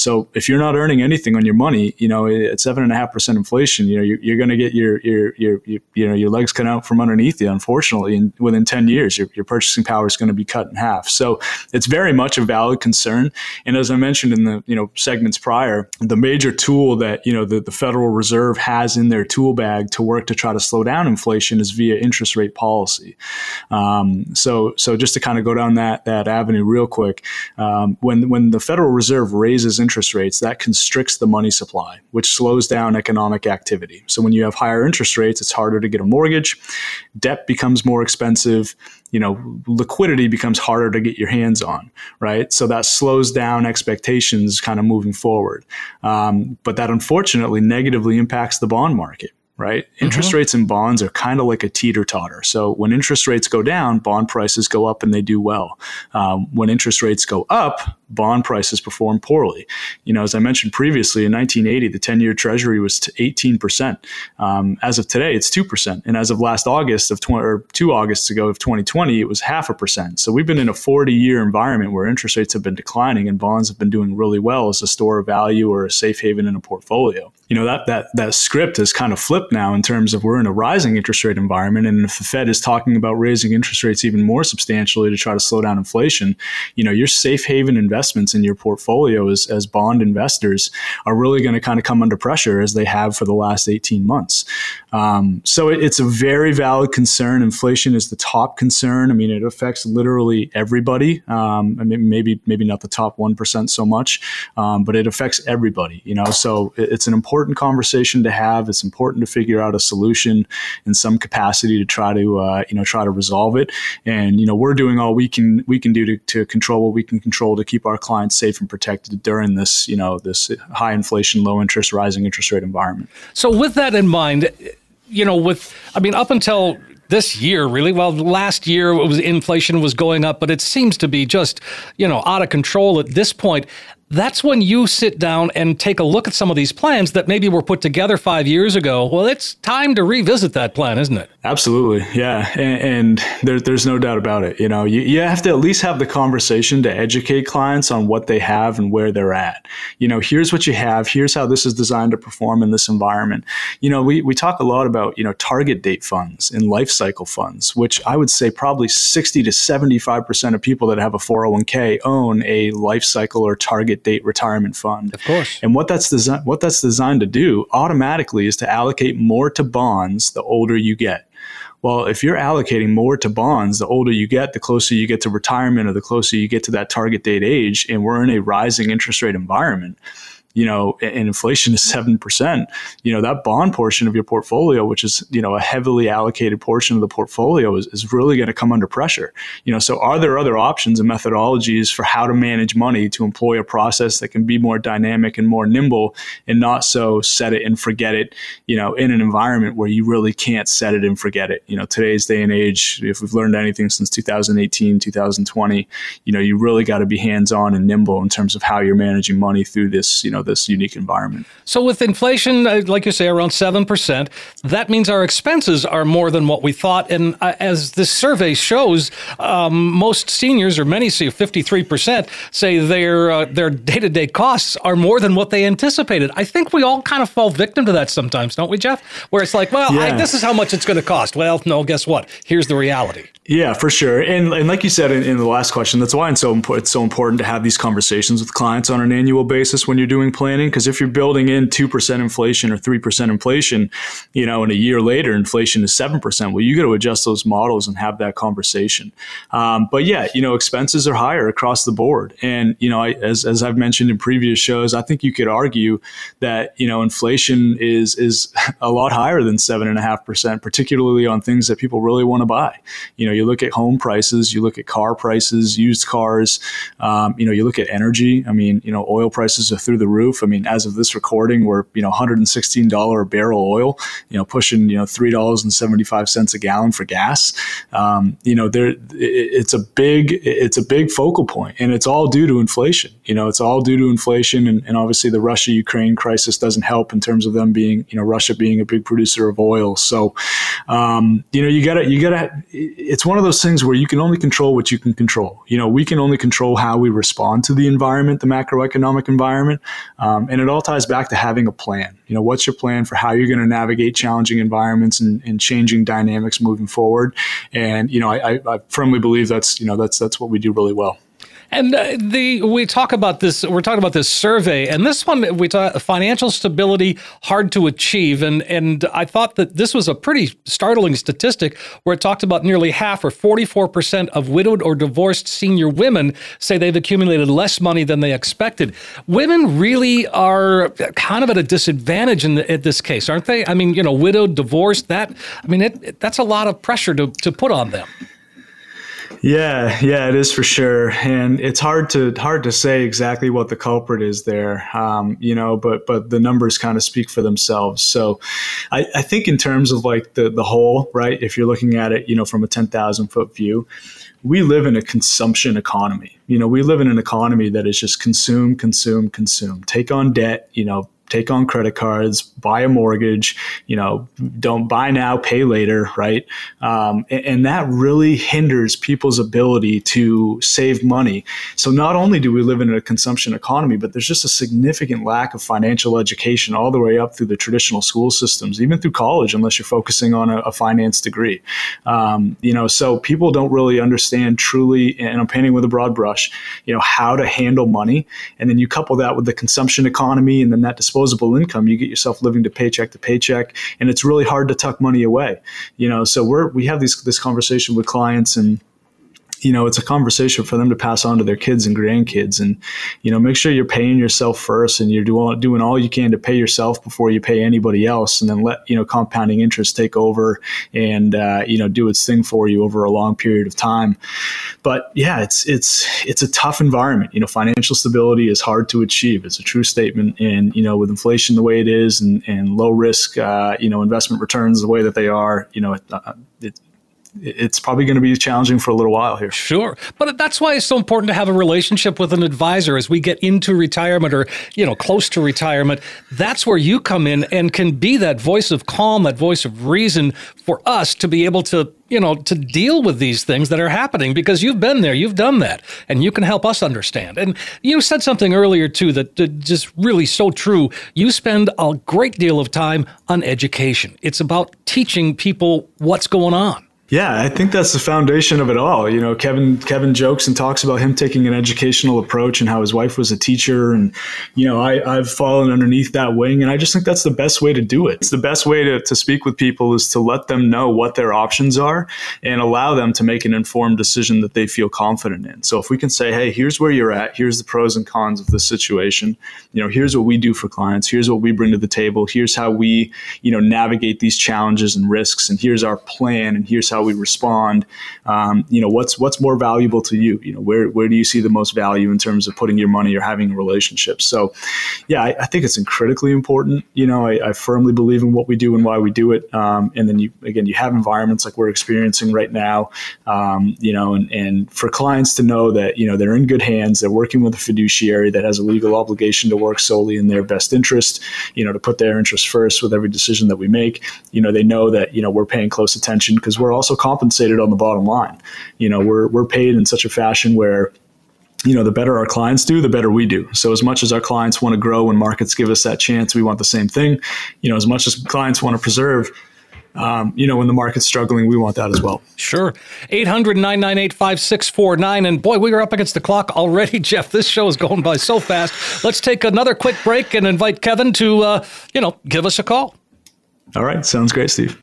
So if you're not earning anything on your money, you know, at seven and a half percent inflation, you know, you're, you're going to get your, your, your, your, you know, your legs cut out from underneath you. Unfortunately, and within ten years, your, your purchasing power is going to be cut in half. So it's very much a valid concern. And as I mentioned in the, you know, segments prior, the major tool that, you know, the, the Federal Reserve has in their tool bag to work to try to slow down inflation is via interest rate policy. Um, so, so just to kind of go down that that avenue real quick, um, when when the Federal Reserve raises interest rates, that constricts the money supply, which slows down economic activity. So when you have higher interest rates, it's harder to get a mortgage, debt becomes more expensive. You know, liquidity becomes harder to get your hands on, right? So that slows down expectations kind of moving forward. Um, but that unfortunately negatively impacts the bond market, right? Interest mm-hmm. rates and bonds are kind of like a teeter-totter. So when interest rates go down, bond prices go up and they do well. Um, when interest rates go up, bond prices perform poorly. You know, as I mentioned previously, in nineteen eighty, the ten-year Treasury was eighteen percent. Um, as of today, it's two percent. And as of last August of twenty or two Augusts ago of twenty twenty, it was half a percent. So we've been in a forty-year environment where interest rates have been declining and bonds have been doing really well as a store of value or a safe haven in a portfolio. You know, that that that script has kind of flipped now in terms of we're in a rising interest rate environment. And if the Fed is talking about raising interest rates even more substantially to try to slow down inflation, you know, your safe haven investments in your portfolio as, as bond investors are really going to kind of come under pressure as they have for the last eighteen months. Um, so it, it's a very valid concern. Inflation is the top concern. I mean, it affects literally everybody. Um, I mean, maybe, maybe not the top one percent so much, um, but it affects everybody, you know, so it, it's an important Important conversation to have. It's important to figure out a solution in some capacity to try to, uh, you know, try to resolve it. And you know, we're doing all we can we can do to, to control what we can control to keep our clients safe and protected during this, you know, this high inflation, low interest, rising interest rate environment. So, with that in mind, you know, with I mean, up until this year, really. Well, last year it was inflation was going up, but it seems to be just, you know, out of control at this point. That's when you sit down and take a look at some of these plans that maybe were put together five years ago. Well, it's time to revisit that plan, isn't it? Absolutely. Yeah. And, and there, there's no doubt about it. You know, you, you have to at least have the conversation to educate clients on what they have and where they're at. You know, here's what you have. Here's how this is designed to perform in this environment. You know, we, we talk a lot about, you know, target date funds and life cycle funds, which I would say probably sixty to seventy-five percent of people that have a four oh one k own a life cycle or target date retirement fund. Of course. And what that's desi- what that's designed to do automatically is to allocate more to bonds the older you get. Well, if you're allocating more to bonds, the older you get, the closer you get to retirement or the closer you get to that target date age, and we're in a rising interest rate environment, you know, and inflation is seven percent, you know, that bond portion of your portfolio, which is, you know, a heavily allocated portion of the portfolio is, is really going to come under pressure. You know, so are there other options and methodologies for how to manage money to employ a process that can be more dynamic and more nimble and not so set it and forget it, you know, in an environment where you really can't set it and forget it. You know, today's day and age, if we've learned anything since two thousand eighteen, two thousand twenty, you know, you really got to be hands-on and nimble in terms of how you're managing money through this, you know, this unique environment. So with inflation, like you say, around seven percent, that means our expenses are more than what we thought. And uh, as this survey shows, um, most seniors, or many say fifty-three percent, say their uh, their day-to-day costs are more than what they anticipated. I think we all kind of fall victim to that sometimes, don't we, Jeff? Where it's like, well, yeah. I, this is how much it's going to cost. Well, no, guess what? Here's the reality. Yeah, for sure. And and like you said in, in the last question, that's why it's so, imp- it's so important to have these conversations with clients on an annual basis when you're doing planning. Because if you're building in two percent inflation or three percent inflation, you know, and a year later, inflation is seven percent, well, you got to adjust those models and have that conversation. Um, but yeah, you know, expenses are higher across the board. And, you know, I, as, as I've mentioned in previous shows, I think you could argue that, you know, inflation is, is a lot higher than seven point five percent, particularly on things that people really want to buy. You know, You look at home prices, you look at car prices, used cars, um, you know, you look at energy. I mean, you know, oil prices are through the roof. I mean, as of this recording, we're, you know, one hundred sixteen dollars a barrel oil, you know, pushing, you know, three dollars and seventy-five cents a gallon for gas. Um, you know, there, it, it's a big, it's a big focal point, and it's all due to inflation. You know, it's all due to inflation. And, and obviously the Russia-Ukraine crisis doesn't help in terms of them being, you know, Russia being a big producer of oil. So, um, you know, you gotta, you gotta, it's, It's one of those things where you can only control what you can control. You know, we can only control how we respond to the environment, the macroeconomic environment. Um, and it all ties back to having a plan. You know, what's your plan for how you're going to navigate challenging environments and, and changing dynamics moving forward? And, you know, I, I, I firmly believe that's, you know, that's, that's what we do really well. And the we talk about this. We're talking about this survey, and this one we talk financial stability hard to achieve. And and I thought that this was a pretty startling statistic, where it talked about nearly half, or forty-four percent, of widowed or divorced senior women say they've accumulated less money than they expected. Women really are kind of at a disadvantage in, the, in this case, aren't they? I mean, you know, widowed, divorced. That I mean, it, that's a lot of pressure to to put on them. Yeah, yeah, it is for sure, and it's hard to hard to say exactly what the culprit is there, um, you know. But but the numbers kind of speak for themselves. So, I, I think in terms of like the the whole, right? If you're looking at it, you know, from a ten thousand foot view, we live in a consumption economy. You know, we live in an economy that is just consume, consume, consume, take on debt, you know. Take on credit cards, buy a mortgage, you know, don't buy now, pay later, right? Um, and, and that really hinders people's ability to save money. So not only do we live in a consumption economy, but there's just a significant lack of financial education all the way up through the traditional school systems, even through college, unless you're focusing on a, a finance degree. Um, you know, so people don't really understand truly, and I'm painting with a broad brush, you know, how to handle money. And then you couple that with the consumption economy and the net disposable disposable income, you get yourself living to paycheck to paycheck, and it's really hard to tuck money away. You know, so we're we have these this conversation with clients, and you know, it's a conversation for them to pass on to their kids and grandkids, and you know, make sure you're paying yourself first, and you're doing doing all you can to pay yourself before you pay anybody else, and then let you know compounding interest take over and uh, you know do its thing for you over a long period of time. But yeah, it's it's it's a tough environment. You know, financial stability is hard to achieve. It's a true statement. And you know, with inflation the way it is, and and low risk, uh, you know, investment returns the way that they are, you know, it, it, it's probably going to be challenging for a little while here. Sure. But that's why it's so important to have a relationship with an advisor as we get into retirement or, you know, close to retirement. That's where you come in and can be that voice of calm, that voice of reason for us to be able to, you know, to deal with these things that are happening, because you've been there, you've done that, and you can help us understand. And you said something earlier, too, that, that just really so true. You spend a great deal of time on education. It's about teaching people what's going on. Yeah, I think that's the foundation of it all. You know, Kevin Kevin jokes and talks about him taking an educational approach and how his wife was a teacher. And, you know, I, I've fallen underneath that wing. And I just think that's the best way to do it. It's the best way to, to speak with people is to let them know what their options are and allow them to make an informed decision that they feel confident in. So if we can say, hey, here's where you're at. Here's the pros and cons of the situation. You know, here's what we do for clients. Here's what we bring to the table. Here's how we, you know, navigate these challenges and risks. And here's our plan. And here's how we respond. Um, you know, what's what's more valuable to you? You know, where where do you see the most value in terms of putting your money or having a relationship? So, yeah, I, I think it's critically important. You know, I, I firmly believe in what we do and why we do it. Um, and then you again, you have environments like we're experiencing right now. Um, you know, and and for clients to know that you know they're in good hands, they're working with a fiduciary that has a legal obligation to work solely in their best interest. You know, to put their interest first with every decision that we make. You know, they know that you know we're paying close attention because we're also compensated on the bottom line. You know, we're we're paid in such a fashion where, you know, the better our clients do, the better we do. So as much as our clients want to grow when markets give us that chance, we want the same thing. You know, as much as clients want to preserve, um, you know, when the market's struggling, we want that as well. Sure. eight hundred, nine nine eight, five six four nine. And boy, we are up against the clock already, Jeff. This show is going by so fast. Let's take another quick break and invite Kevin to, uh, you know, give us a call. All right. Sounds great, Steve.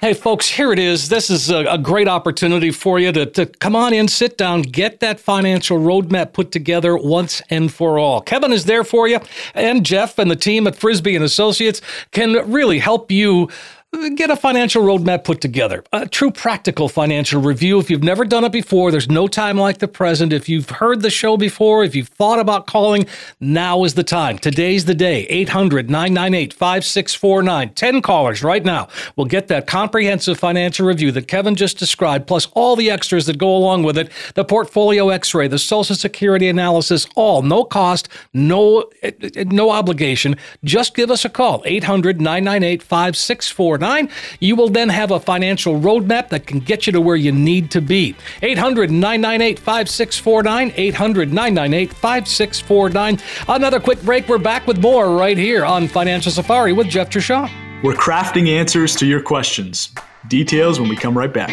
Hey, folks, here it is. This is a, a great opportunity for you to, to come on in, sit down, get that financial roadmap put together once and for all. Kevin is there for you, and Jeff and the team at Frisbee and Associates can really help you get a financial roadmap put together, a true practical financial review. If you've never done it before, there's no time like the present. If you've heard the show before, if you've thought about calling, now is the time. Today's the day, eight hundred, nine nine eight, five six four nine. ten callers right now will get that comprehensive financial review that Kevin just described, plus all the extras that go along with it, the portfolio x-ray, the Social Security analysis, all no cost, no, no obligation. Just give us a call, eight hundred, nine nine eight, five six four nine. You will then have a financial roadmap that can get you to where you need to be. eight hundred, nine nine eight, five six four nine, eight hundred, nine nine eight, five six four nine. Another quick break. We're back with more right here on Financial Safari with Jeff Truchon. We're crafting answers to your questions. Details when we come right back.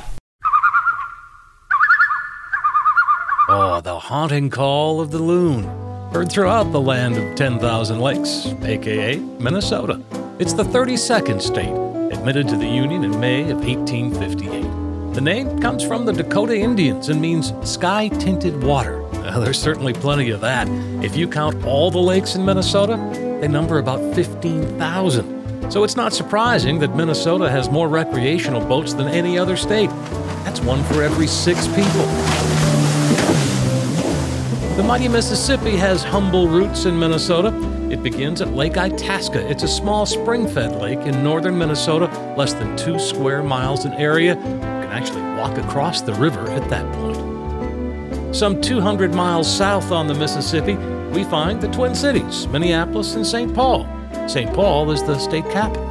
Oh, the haunting call of the loon, heard throughout the land of ten thousand lakes, a k a. Minnesota. It's the thirty-second state, admitted to the Union in May of eighteen fifty-eight. The name comes from the Dakota Indians and means sky-tinted water. Well, there's certainly plenty of that. If you count all the lakes in Minnesota, they number about fifteen thousand. So it's not surprising that Minnesota has more recreational boats than any other state. That's one for every six people. The mighty Mississippi has humble roots in Minnesota. It begins at Lake Itasca. It's a small spring-fed lake in northern Minnesota, less than two square miles in area. You can actually walk across the river at that point. Some two hundred miles south on the Mississippi, we find the Twin Cities, Minneapolis and Saint Paul. Saint Paul is the state capital.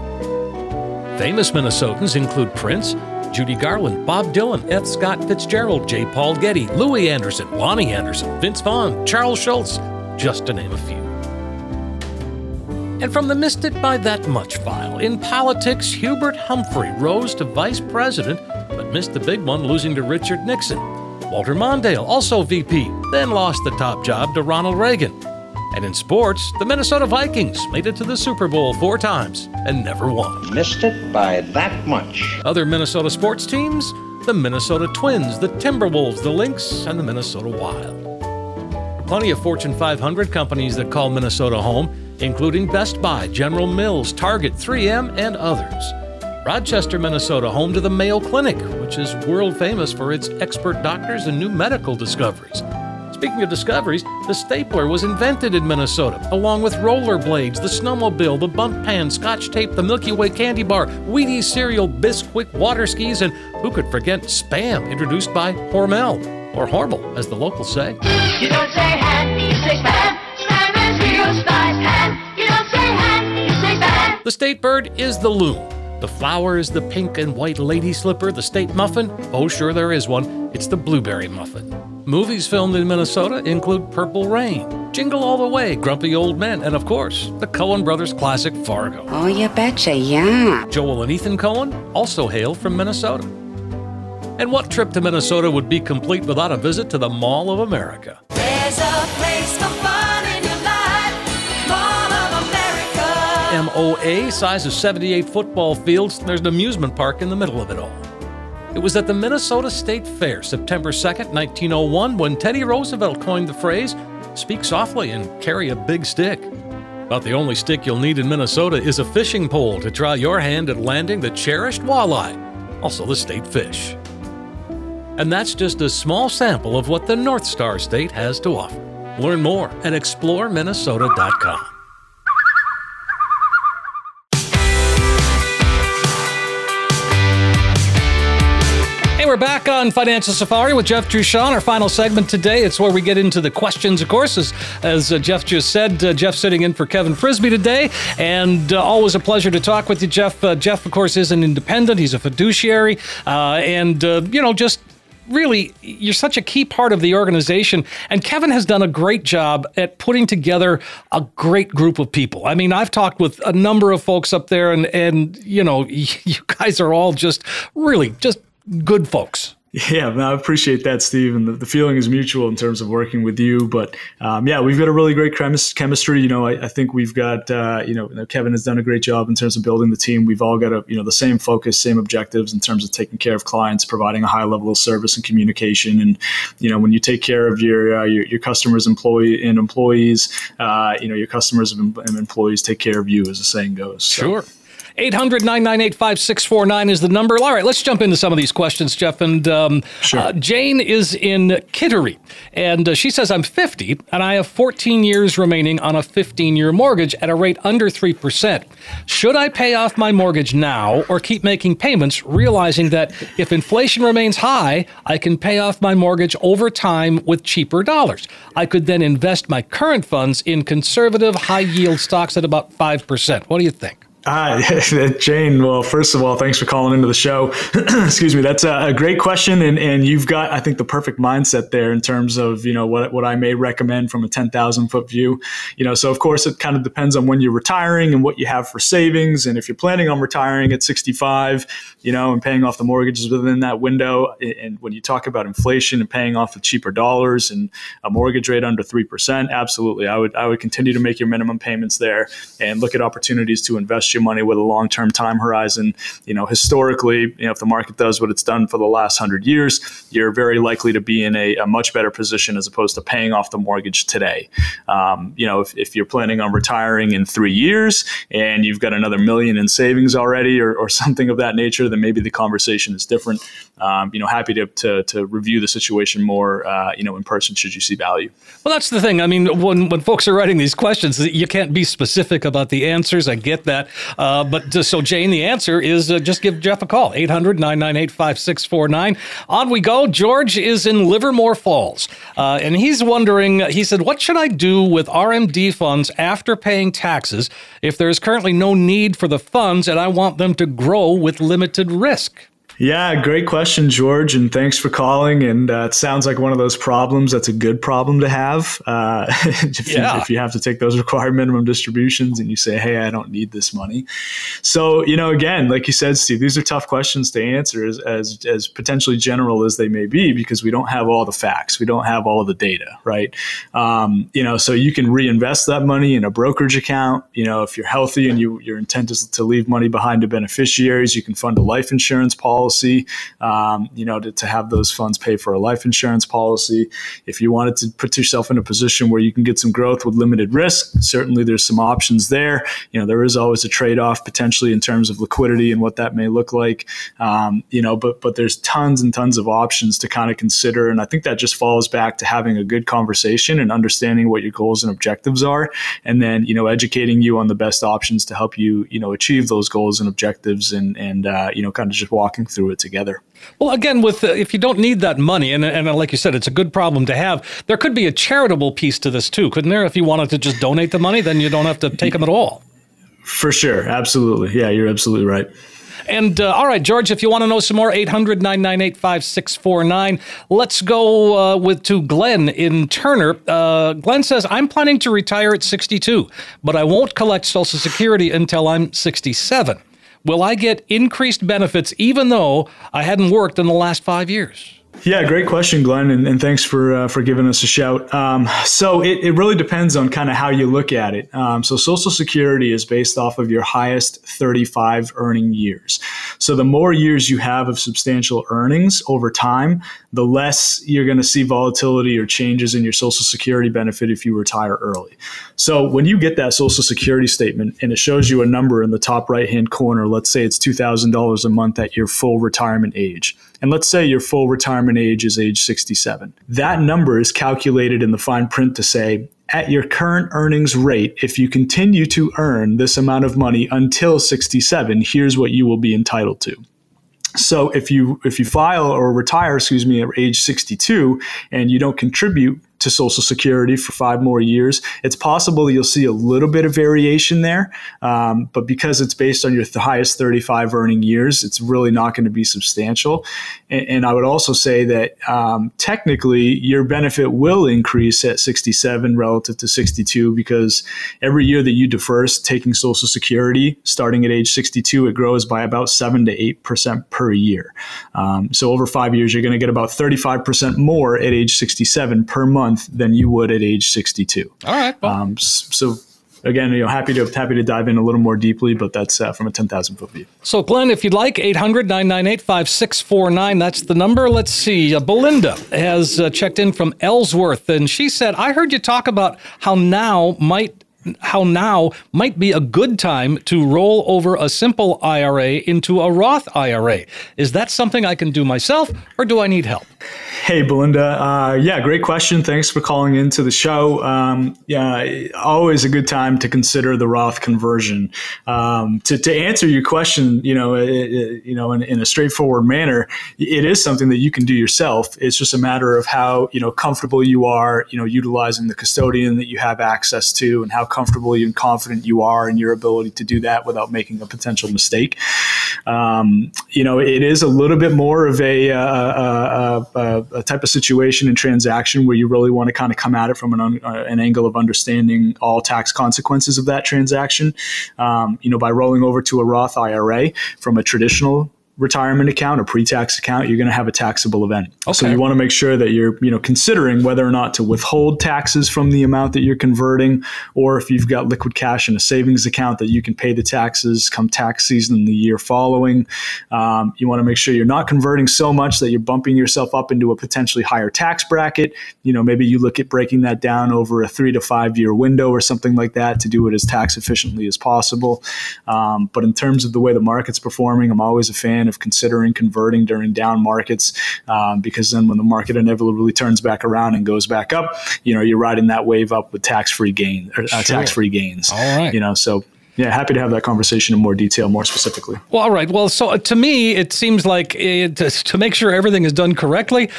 Famous Minnesotans include Prince, Judy Garland, Bob Dylan, F. Scott Fitzgerald, J. Paul Getty, Louie Anderson, Lonnie Anderson, Vince Vaughn, Charles Schulz, just to name a few. And from the missed it by that much file, in politics, Hubert Humphrey rose to vice president, but missed the big one, losing to Richard Nixon. Walter Mondale, also V P, then lost the top job to Ronald Reagan. And in sports, the Minnesota Vikings made it to the Super Bowl four times and never won. Missed it by that much. Other Minnesota sports teams, the Minnesota Twins, the Timberwolves, the Lynx, and the Minnesota Wild. Plenty of Fortune five hundred companies that call Minnesota home, including Best Buy, General Mills, Target, three M, and others. Rochester, Minnesota, home to the Mayo Clinic, which is world famous for its expert doctors and new medical discoveries. Speaking of discoveries, the stapler was invented in Minnesota, along with rollerblades, the snowmobile, the bump pan, scotch tape, the Milky Way candy bar, Wheaties cereal, Bisquick water skis, and who could forget Spam, introduced by Hormel, or Hormel, as the locals say. You don't say ham, you say Spam. Spam is real spice, ham. You don't say ham, you say Spam. The state bird is the loon. The flower is the pink and white lady slipper. The state muffin, oh sure there is one, it's the blueberry muffin. Movies filmed in Minnesota include Purple Rain, Jingle All the Way, Grumpy Old Men, and of course, the Coen brothers' classic Fargo. Oh, you betcha, yeah. Joel and Ethan Coen also hail from Minnesota. And what trip to Minnesota would be complete without a visit to the Mall of America? There's a place for fun in your life, Mall of America. M O A, size of seventy-eight football fields, and there's an amusement park in the middle of it all. It was at the Minnesota State Fair, September second, nineteen oh one, when Teddy Roosevelt coined the phrase, "Speak softly and carry a big stick." About the only stick you'll need in Minnesota is a fishing pole to try your hand at landing the cherished walleye, also the state fish. And that's just a small sample of what the North Star State has to offer. Learn more at explore minnesota dot com. We're back on Financial Safari with Jeff Truchon, our final segment today. It's where we get into the questions, of course, as, as uh, Jeff just said. Uh, Jeff sitting in for Kevin Frisbee today, and uh, always a pleasure to talk with you, Jeff. Uh, Jeff, of course, is an independent. He's a fiduciary, uh, and, uh, you know, just really, you're such a key part of the organization, and Kevin has done a great job at putting together a great group of people. I mean, I've talked with a number of folks up there, and, and you know, you guys are all just really just good folks. Yeah, I appreciate that, Steve. And the, the feeling is mutual in terms of working with you. But um, yeah, we've got a really great chemis- chemistry. You know, I, I think we've got, uh, you know, Kevin has done a great job in terms of building the team. We've all got, a, you know, the same focus, same objectives in terms of taking care of clients, providing a high level of service and communication. And, you know, when you take care of your uh, your, your customers employee and employees, uh, you know, your customers and employees take care of you, as the saying goes. So. Sure. eight hundred, nine nine eight, five six four nine is the number. All right, let's jump into some of these questions, Jeff. And um, sure. uh, Jane is in Kittery, and uh, she says, I'm fifty, and I have fourteen years remaining on a fifteen-year mortgage at a rate under three percent. Should I pay off my mortgage now or keep making payments, realizing that if inflation remains high, I can pay off my mortgage over time with cheaper dollars? I could then invest my current funds in conservative, high-yield stocks at about five percent. What do you think? Hi, Jane. Well, first of all, thanks for calling into the show. Excuse me. That's a great question. And, and you've got, I think, the perfect mindset there in terms of, you know, what, what I may recommend from a ten thousand foot view. You know, so of course, it kind of depends on when you're retiring and what you have for savings. And if you're planning on retiring at sixty-five, you know, and paying off the mortgages within that window. And when you talk about inflation and paying off with cheaper dollars and a mortgage rate under three percent, absolutely. I would, I would continue to make your minimum payments there and look at opportunities to invest invest your money with a long-term time horizon. You know, historically, you know, if the market does what it's done for the last hundred years, you're very likely to be in a, a much better position as opposed to paying off the mortgage today. Um, you know, if, if you're planning on retiring in three years and you've got another million in savings already or, or something of that nature, then maybe the conversation is different. Um, you know, happy to, to, to review the situation more, uh, you know, in person should you see value. Well, that's the thing. I mean, when, when folks are writing these questions, you can't be specific about the answers. I get that. Uh, but just, so, Jane, the answer is uh, just give Jeff a call, eight hundred, nine nine eight, five six four nine. On we go. George is in Livermore Falls, uh, and he's wondering, he said, what should I do with R M D funds after paying taxes if there is currently no need for the funds and I want them to grow with limited risk? Yeah, great question, George, and thanks for calling. And uh, it sounds like one of those problems that's a good problem to have. Uh, if, yeah. you, if you have to take those required minimum distributions and you say, hey, I don't need this money. So, you know, again, like you said, Steve, these are tough questions to answer as, as, as potentially general as they may be, because we don't have all the facts. We don't have all of the data, right? Um, you know, so you can reinvest that money in a brokerage account. You know, if you're healthy and you, your intent is to leave money behind to beneficiaries, you can fund a life insurance policy. Policy, um, you know, to, to have those funds pay for a life insurance policy. If you wanted to put yourself in a position where you can get some growth with limited risk, certainly there's some options there. You know, there is always a trade-off potentially in terms of liquidity and what that may look like. Um, you know, but but there's tons and tons of options to kind of consider, and I think that just falls back to having a good conversation and understanding what your goals and objectives are, and then you know, educating you on the best options to help you you know achieve those goals and objectives, and and uh, you know, kind of just walking through it together. Well, again, with uh, if you don't need that money, and and like you said, it's a good problem to have, there could be a charitable piece to this too, couldn't there? If you wanted to just donate the money, then you don't have to take them at all. For sure. Absolutely. Yeah, you're absolutely right. And uh, all right, George, if you want to know some more, eight hundred, nine nine eight, five six four nine. Let's go uh, with to Glenn in Turner. Uh, Glenn says, I'm planning to retire at sixty-two, but I won't collect Social Security until I'm sixty-seven. Will I get increased benefits even though I hadn't worked in the last five years? Yeah, great question, Glenn, and, and thanks for uh, for giving us a shout. Um, so it, it really depends on kind of how you look at it. Um, so Social Security is based off of your highest thirty-five earning years. So the more years you have of substantial earnings over time, the less you're going to see volatility or changes in your Social Security benefit if you retire early. So when you get that Social Security statement and it shows you a number in the top right-hand corner, let's say it's two thousand dollars a month at your full retirement age. And let's say your full retirement age is age sixty-seven. That number is calculated in the fine print to say, at your current earnings rate, if you continue to earn this amount of money until sixty-seven, here's what you will be entitled to. So if you if you file or retire, excuse me, at age sixty-two and you don't contribute to Social Security for five more years, it's possible you'll see a little bit of variation there. Um, but because it's based on your th- highest thirty-five earning years, it's really not going to be substantial. And, and I would also say that um, technically your benefit will increase at sixty-seven relative to sixty-two, because every year that you defer taking Social Security, starting at age sixty-two, it grows by about seven to eight percent per year. Um, so over five years, you're going to get about thirty-five percent more at age sixty-seven per month than you would at age sixty-two. All right. Well. Um, so again, you know, happy to happy to dive in a little more deeply, but that's uh, from a ten thousand foot view. So Glenn, if you'd like, eight hundred, nine nine eight, five six four nine. That's the number. Let's see. Uh, Belinda has uh, checked in from Ellsworth, and she said, I heard you talk about how now might how now might be a good time to roll over a simple I R A into a Roth I R A. Is that something I can do myself, or do I need help? Hey, Belinda. Uh, yeah, great question. Thanks for calling into the show. Um, yeah, always a good time to consider the Roth conversion. Um, to, to answer your question, you know, it, it, you know, in, in a straightforward manner, it is something that you can do yourself. It's just a matter of how, you know, comfortable you are, you know, utilizing the custodian that you have access to, and how comfortable and confident you are in your ability to do that without making a potential mistake. Um, you know, it is a little bit more of a, uh, uh, uh, a type of situation and transaction where you really want to kind of come at it from an, un- uh, an angle of understanding all tax consequences of that transaction. Um, you know, by rolling over to a Roth I R A from a traditional retirement account, a pre-tax account, you're going to have a taxable event. Okay. So you want to make sure that you're, you know, considering whether or not to withhold taxes from the amount that you're converting, or if you've got liquid cash in a savings account that you can pay the taxes come tax season in the year following. Um, you want to make sure you're not converting so much that you're bumping yourself up into a potentially higher tax bracket. You know, maybe you look at breaking that down over a three to five year window or something like that to do it as tax efficiently as possible. Um, but in terms of the way the market's performing, I'm always a fan of considering converting during down markets, um, because then when the market inevitably turns back around and goes back up, you know, you're riding that wave up with tax-free gain or uh, sure. tax-free gains. All right. You know, so yeah, happy to have that conversation in more detail, more specifically. Well, all right. Well, so to me, it seems like it, to make sure everything is done correctly,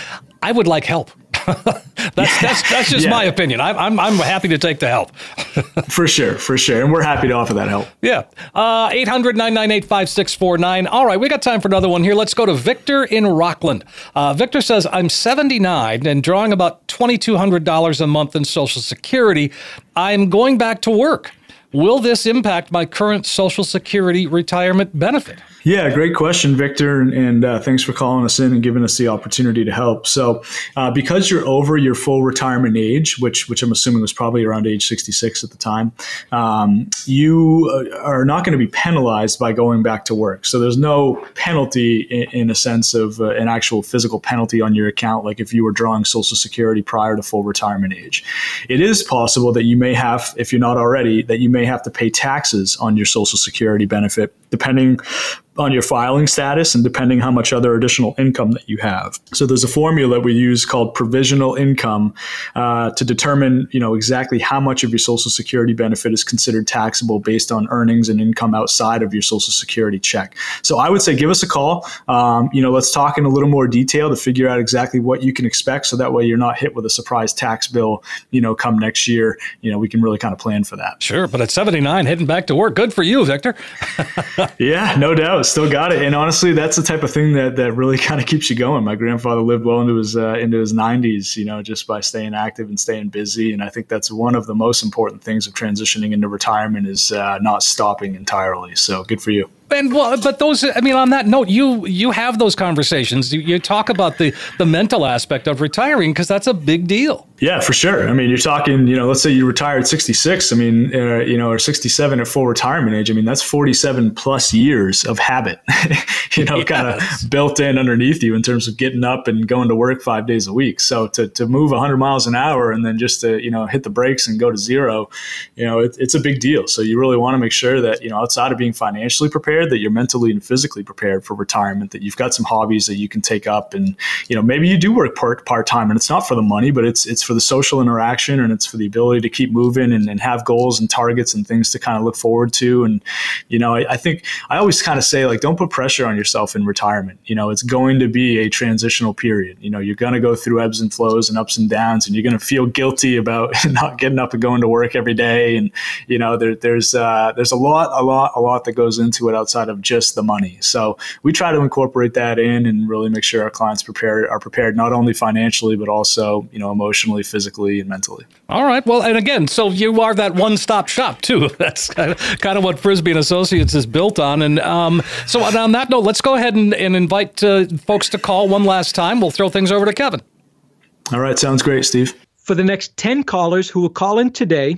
I would like help. that's, that's that's just yeah. my opinion. I'm, I'm I'm happy to take the help. For sure, for sure. And we're happy to offer that help. Yeah. Uh, eight hundred, nine nine eight, five six four nine. All right, we got time for another one here. Let's go to Victor in Rockland. Uh, Victor says, I'm seventy-nine and drawing about two thousand two hundred dollars a month in Social Security. I'm going back to work. Will this impact my current Social Security retirement benefit? Yeah, great question, Victor, and, and uh, thanks for calling us in and giving us the opportunity to help. So uh, because you're over your full retirement age, which which I'm assuming was probably around age sixty-six at the time, um, you are not going to be penalized by going back to work. So there's no penalty in, in a sense of uh, an actual physical penalty on your account, like if you were drawing Social Security prior to full retirement age. It is possible that you may have, if you're not already, that you may have to pay taxes on your Social Security benefit, depending on your filing status and depending how much other additional income that you have. So there's a formula we use called provisional income uh, to determine, you know, exactly how much of your Social Security benefit is considered taxable based on earnings and income outside of your Social Security check. So I would say give us a call. Um, you know, let's talk in a little more detail to figure out exactly what you can expect, so that way you're not hit with a surprise tax bill, you know, come next year. You know, we can really kind of plan for that. Sure, but at seventy-nine, heading back to work, good for you, Victor. Yeah, no doubt. Still got it. And honestly, that's the type of thing that, that really kind of keeps you going. My grandfather lived well into his uh, into his nineties, you know, just by staying active and staying busy. And I think that's one of the most important things of transitioning into retirement is uh, not stopping entirely. So good for you. And well, but those, I mean, on that note, you you have those conversations. You, you talk about the, the mental aspect of retiring because that's a big deal. Yeah, for sure. I mean, you're talking, you know, let's say you retire at sixty-six. I mean, uh, you know, or sixty-seven at full retirement age. I mean, that's forty-seven plus years of habit, you know, yes. kind of built in underneath you in terms of getting up and going to work five days a week. So to to move one hundred miles an hour and then just to, you know, hit the brakes and go to zero, you know, it, it's a big deal. So you really want to make sure that, you know, outside of being financially prepared, that you're mentally and physically prepared for retirement, that you've got some hobbies that you can take up. And, you know, maybe you do work part, part-time and it's not for the money, but it's it's for the social interaction and it's for the ability to keep moving and, and have goals and targets and things to kind of look forward to. And, you know, I, I think I always kind of say, like, don't put pressure on yourself in retirement. You know, it's going to be a transitional period. You know, you're going to go through ebbs and flows and ups and downs, and you're going to feel guilty about not getting up and going to work every day. And, you know, there, there's uh, there's a lot, a lot, a lot that goes into it outside Outside of just the money. So we try to incorporate that in and really make sure our clients prepare are prepared not only financially, but also, you know, emotionally, physically, and mentally. All right. Well, and again, so you are that one-stop shop too. That's kind of, kind of what Frisbee and Associates is built on. And um, so on that note, let's go ahead and, and invite uh, folks to call one last time. We'll throw things over to Kevin. All right. Sounds great, Steve. For the next ten callers who will call in today,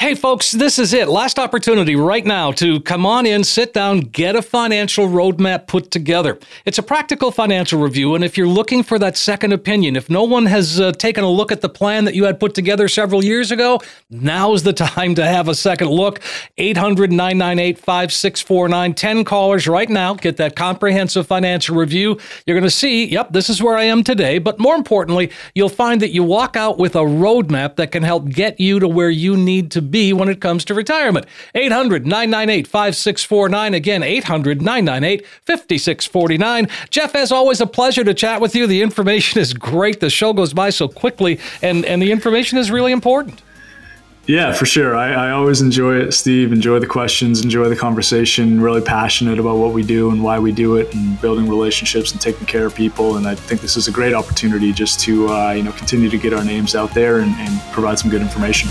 Hey, folks, this is it. Last opportunity right now to come on in, sit down, get a financial roadmap put together. It's a practical financial review, and if you're looking for that second opinion, if no one has uh, taken a look at the plan that you had put together several years ago, now's the time to have a second look. eight hundred, nine nine eight, five six four nine. ten callers right now. Get that comprehensive financial review. You're going to see, yep, this is where I am today, but more importantly, you'll find that you walk out with a roadmap that can help get you to where you need to be. be when it comes to retirement. eight hundred, nine nine eight, five six four nine. Again, eight hundred, nine nine eight, five six four nine. Jeff, as always, a pleasure to chat with you. The information is great. The show goes by so quickly, and, and the information is really important. Yeah, for sure. I, I always enjoy it, Steve. Enjoy the questions, enjoy the conversation. Really passionate about what we do and why we do it, and building relationships and taking care of people. And I think this is a great opportunity just to uh, you know continue to get our names out there and, and provide some good information.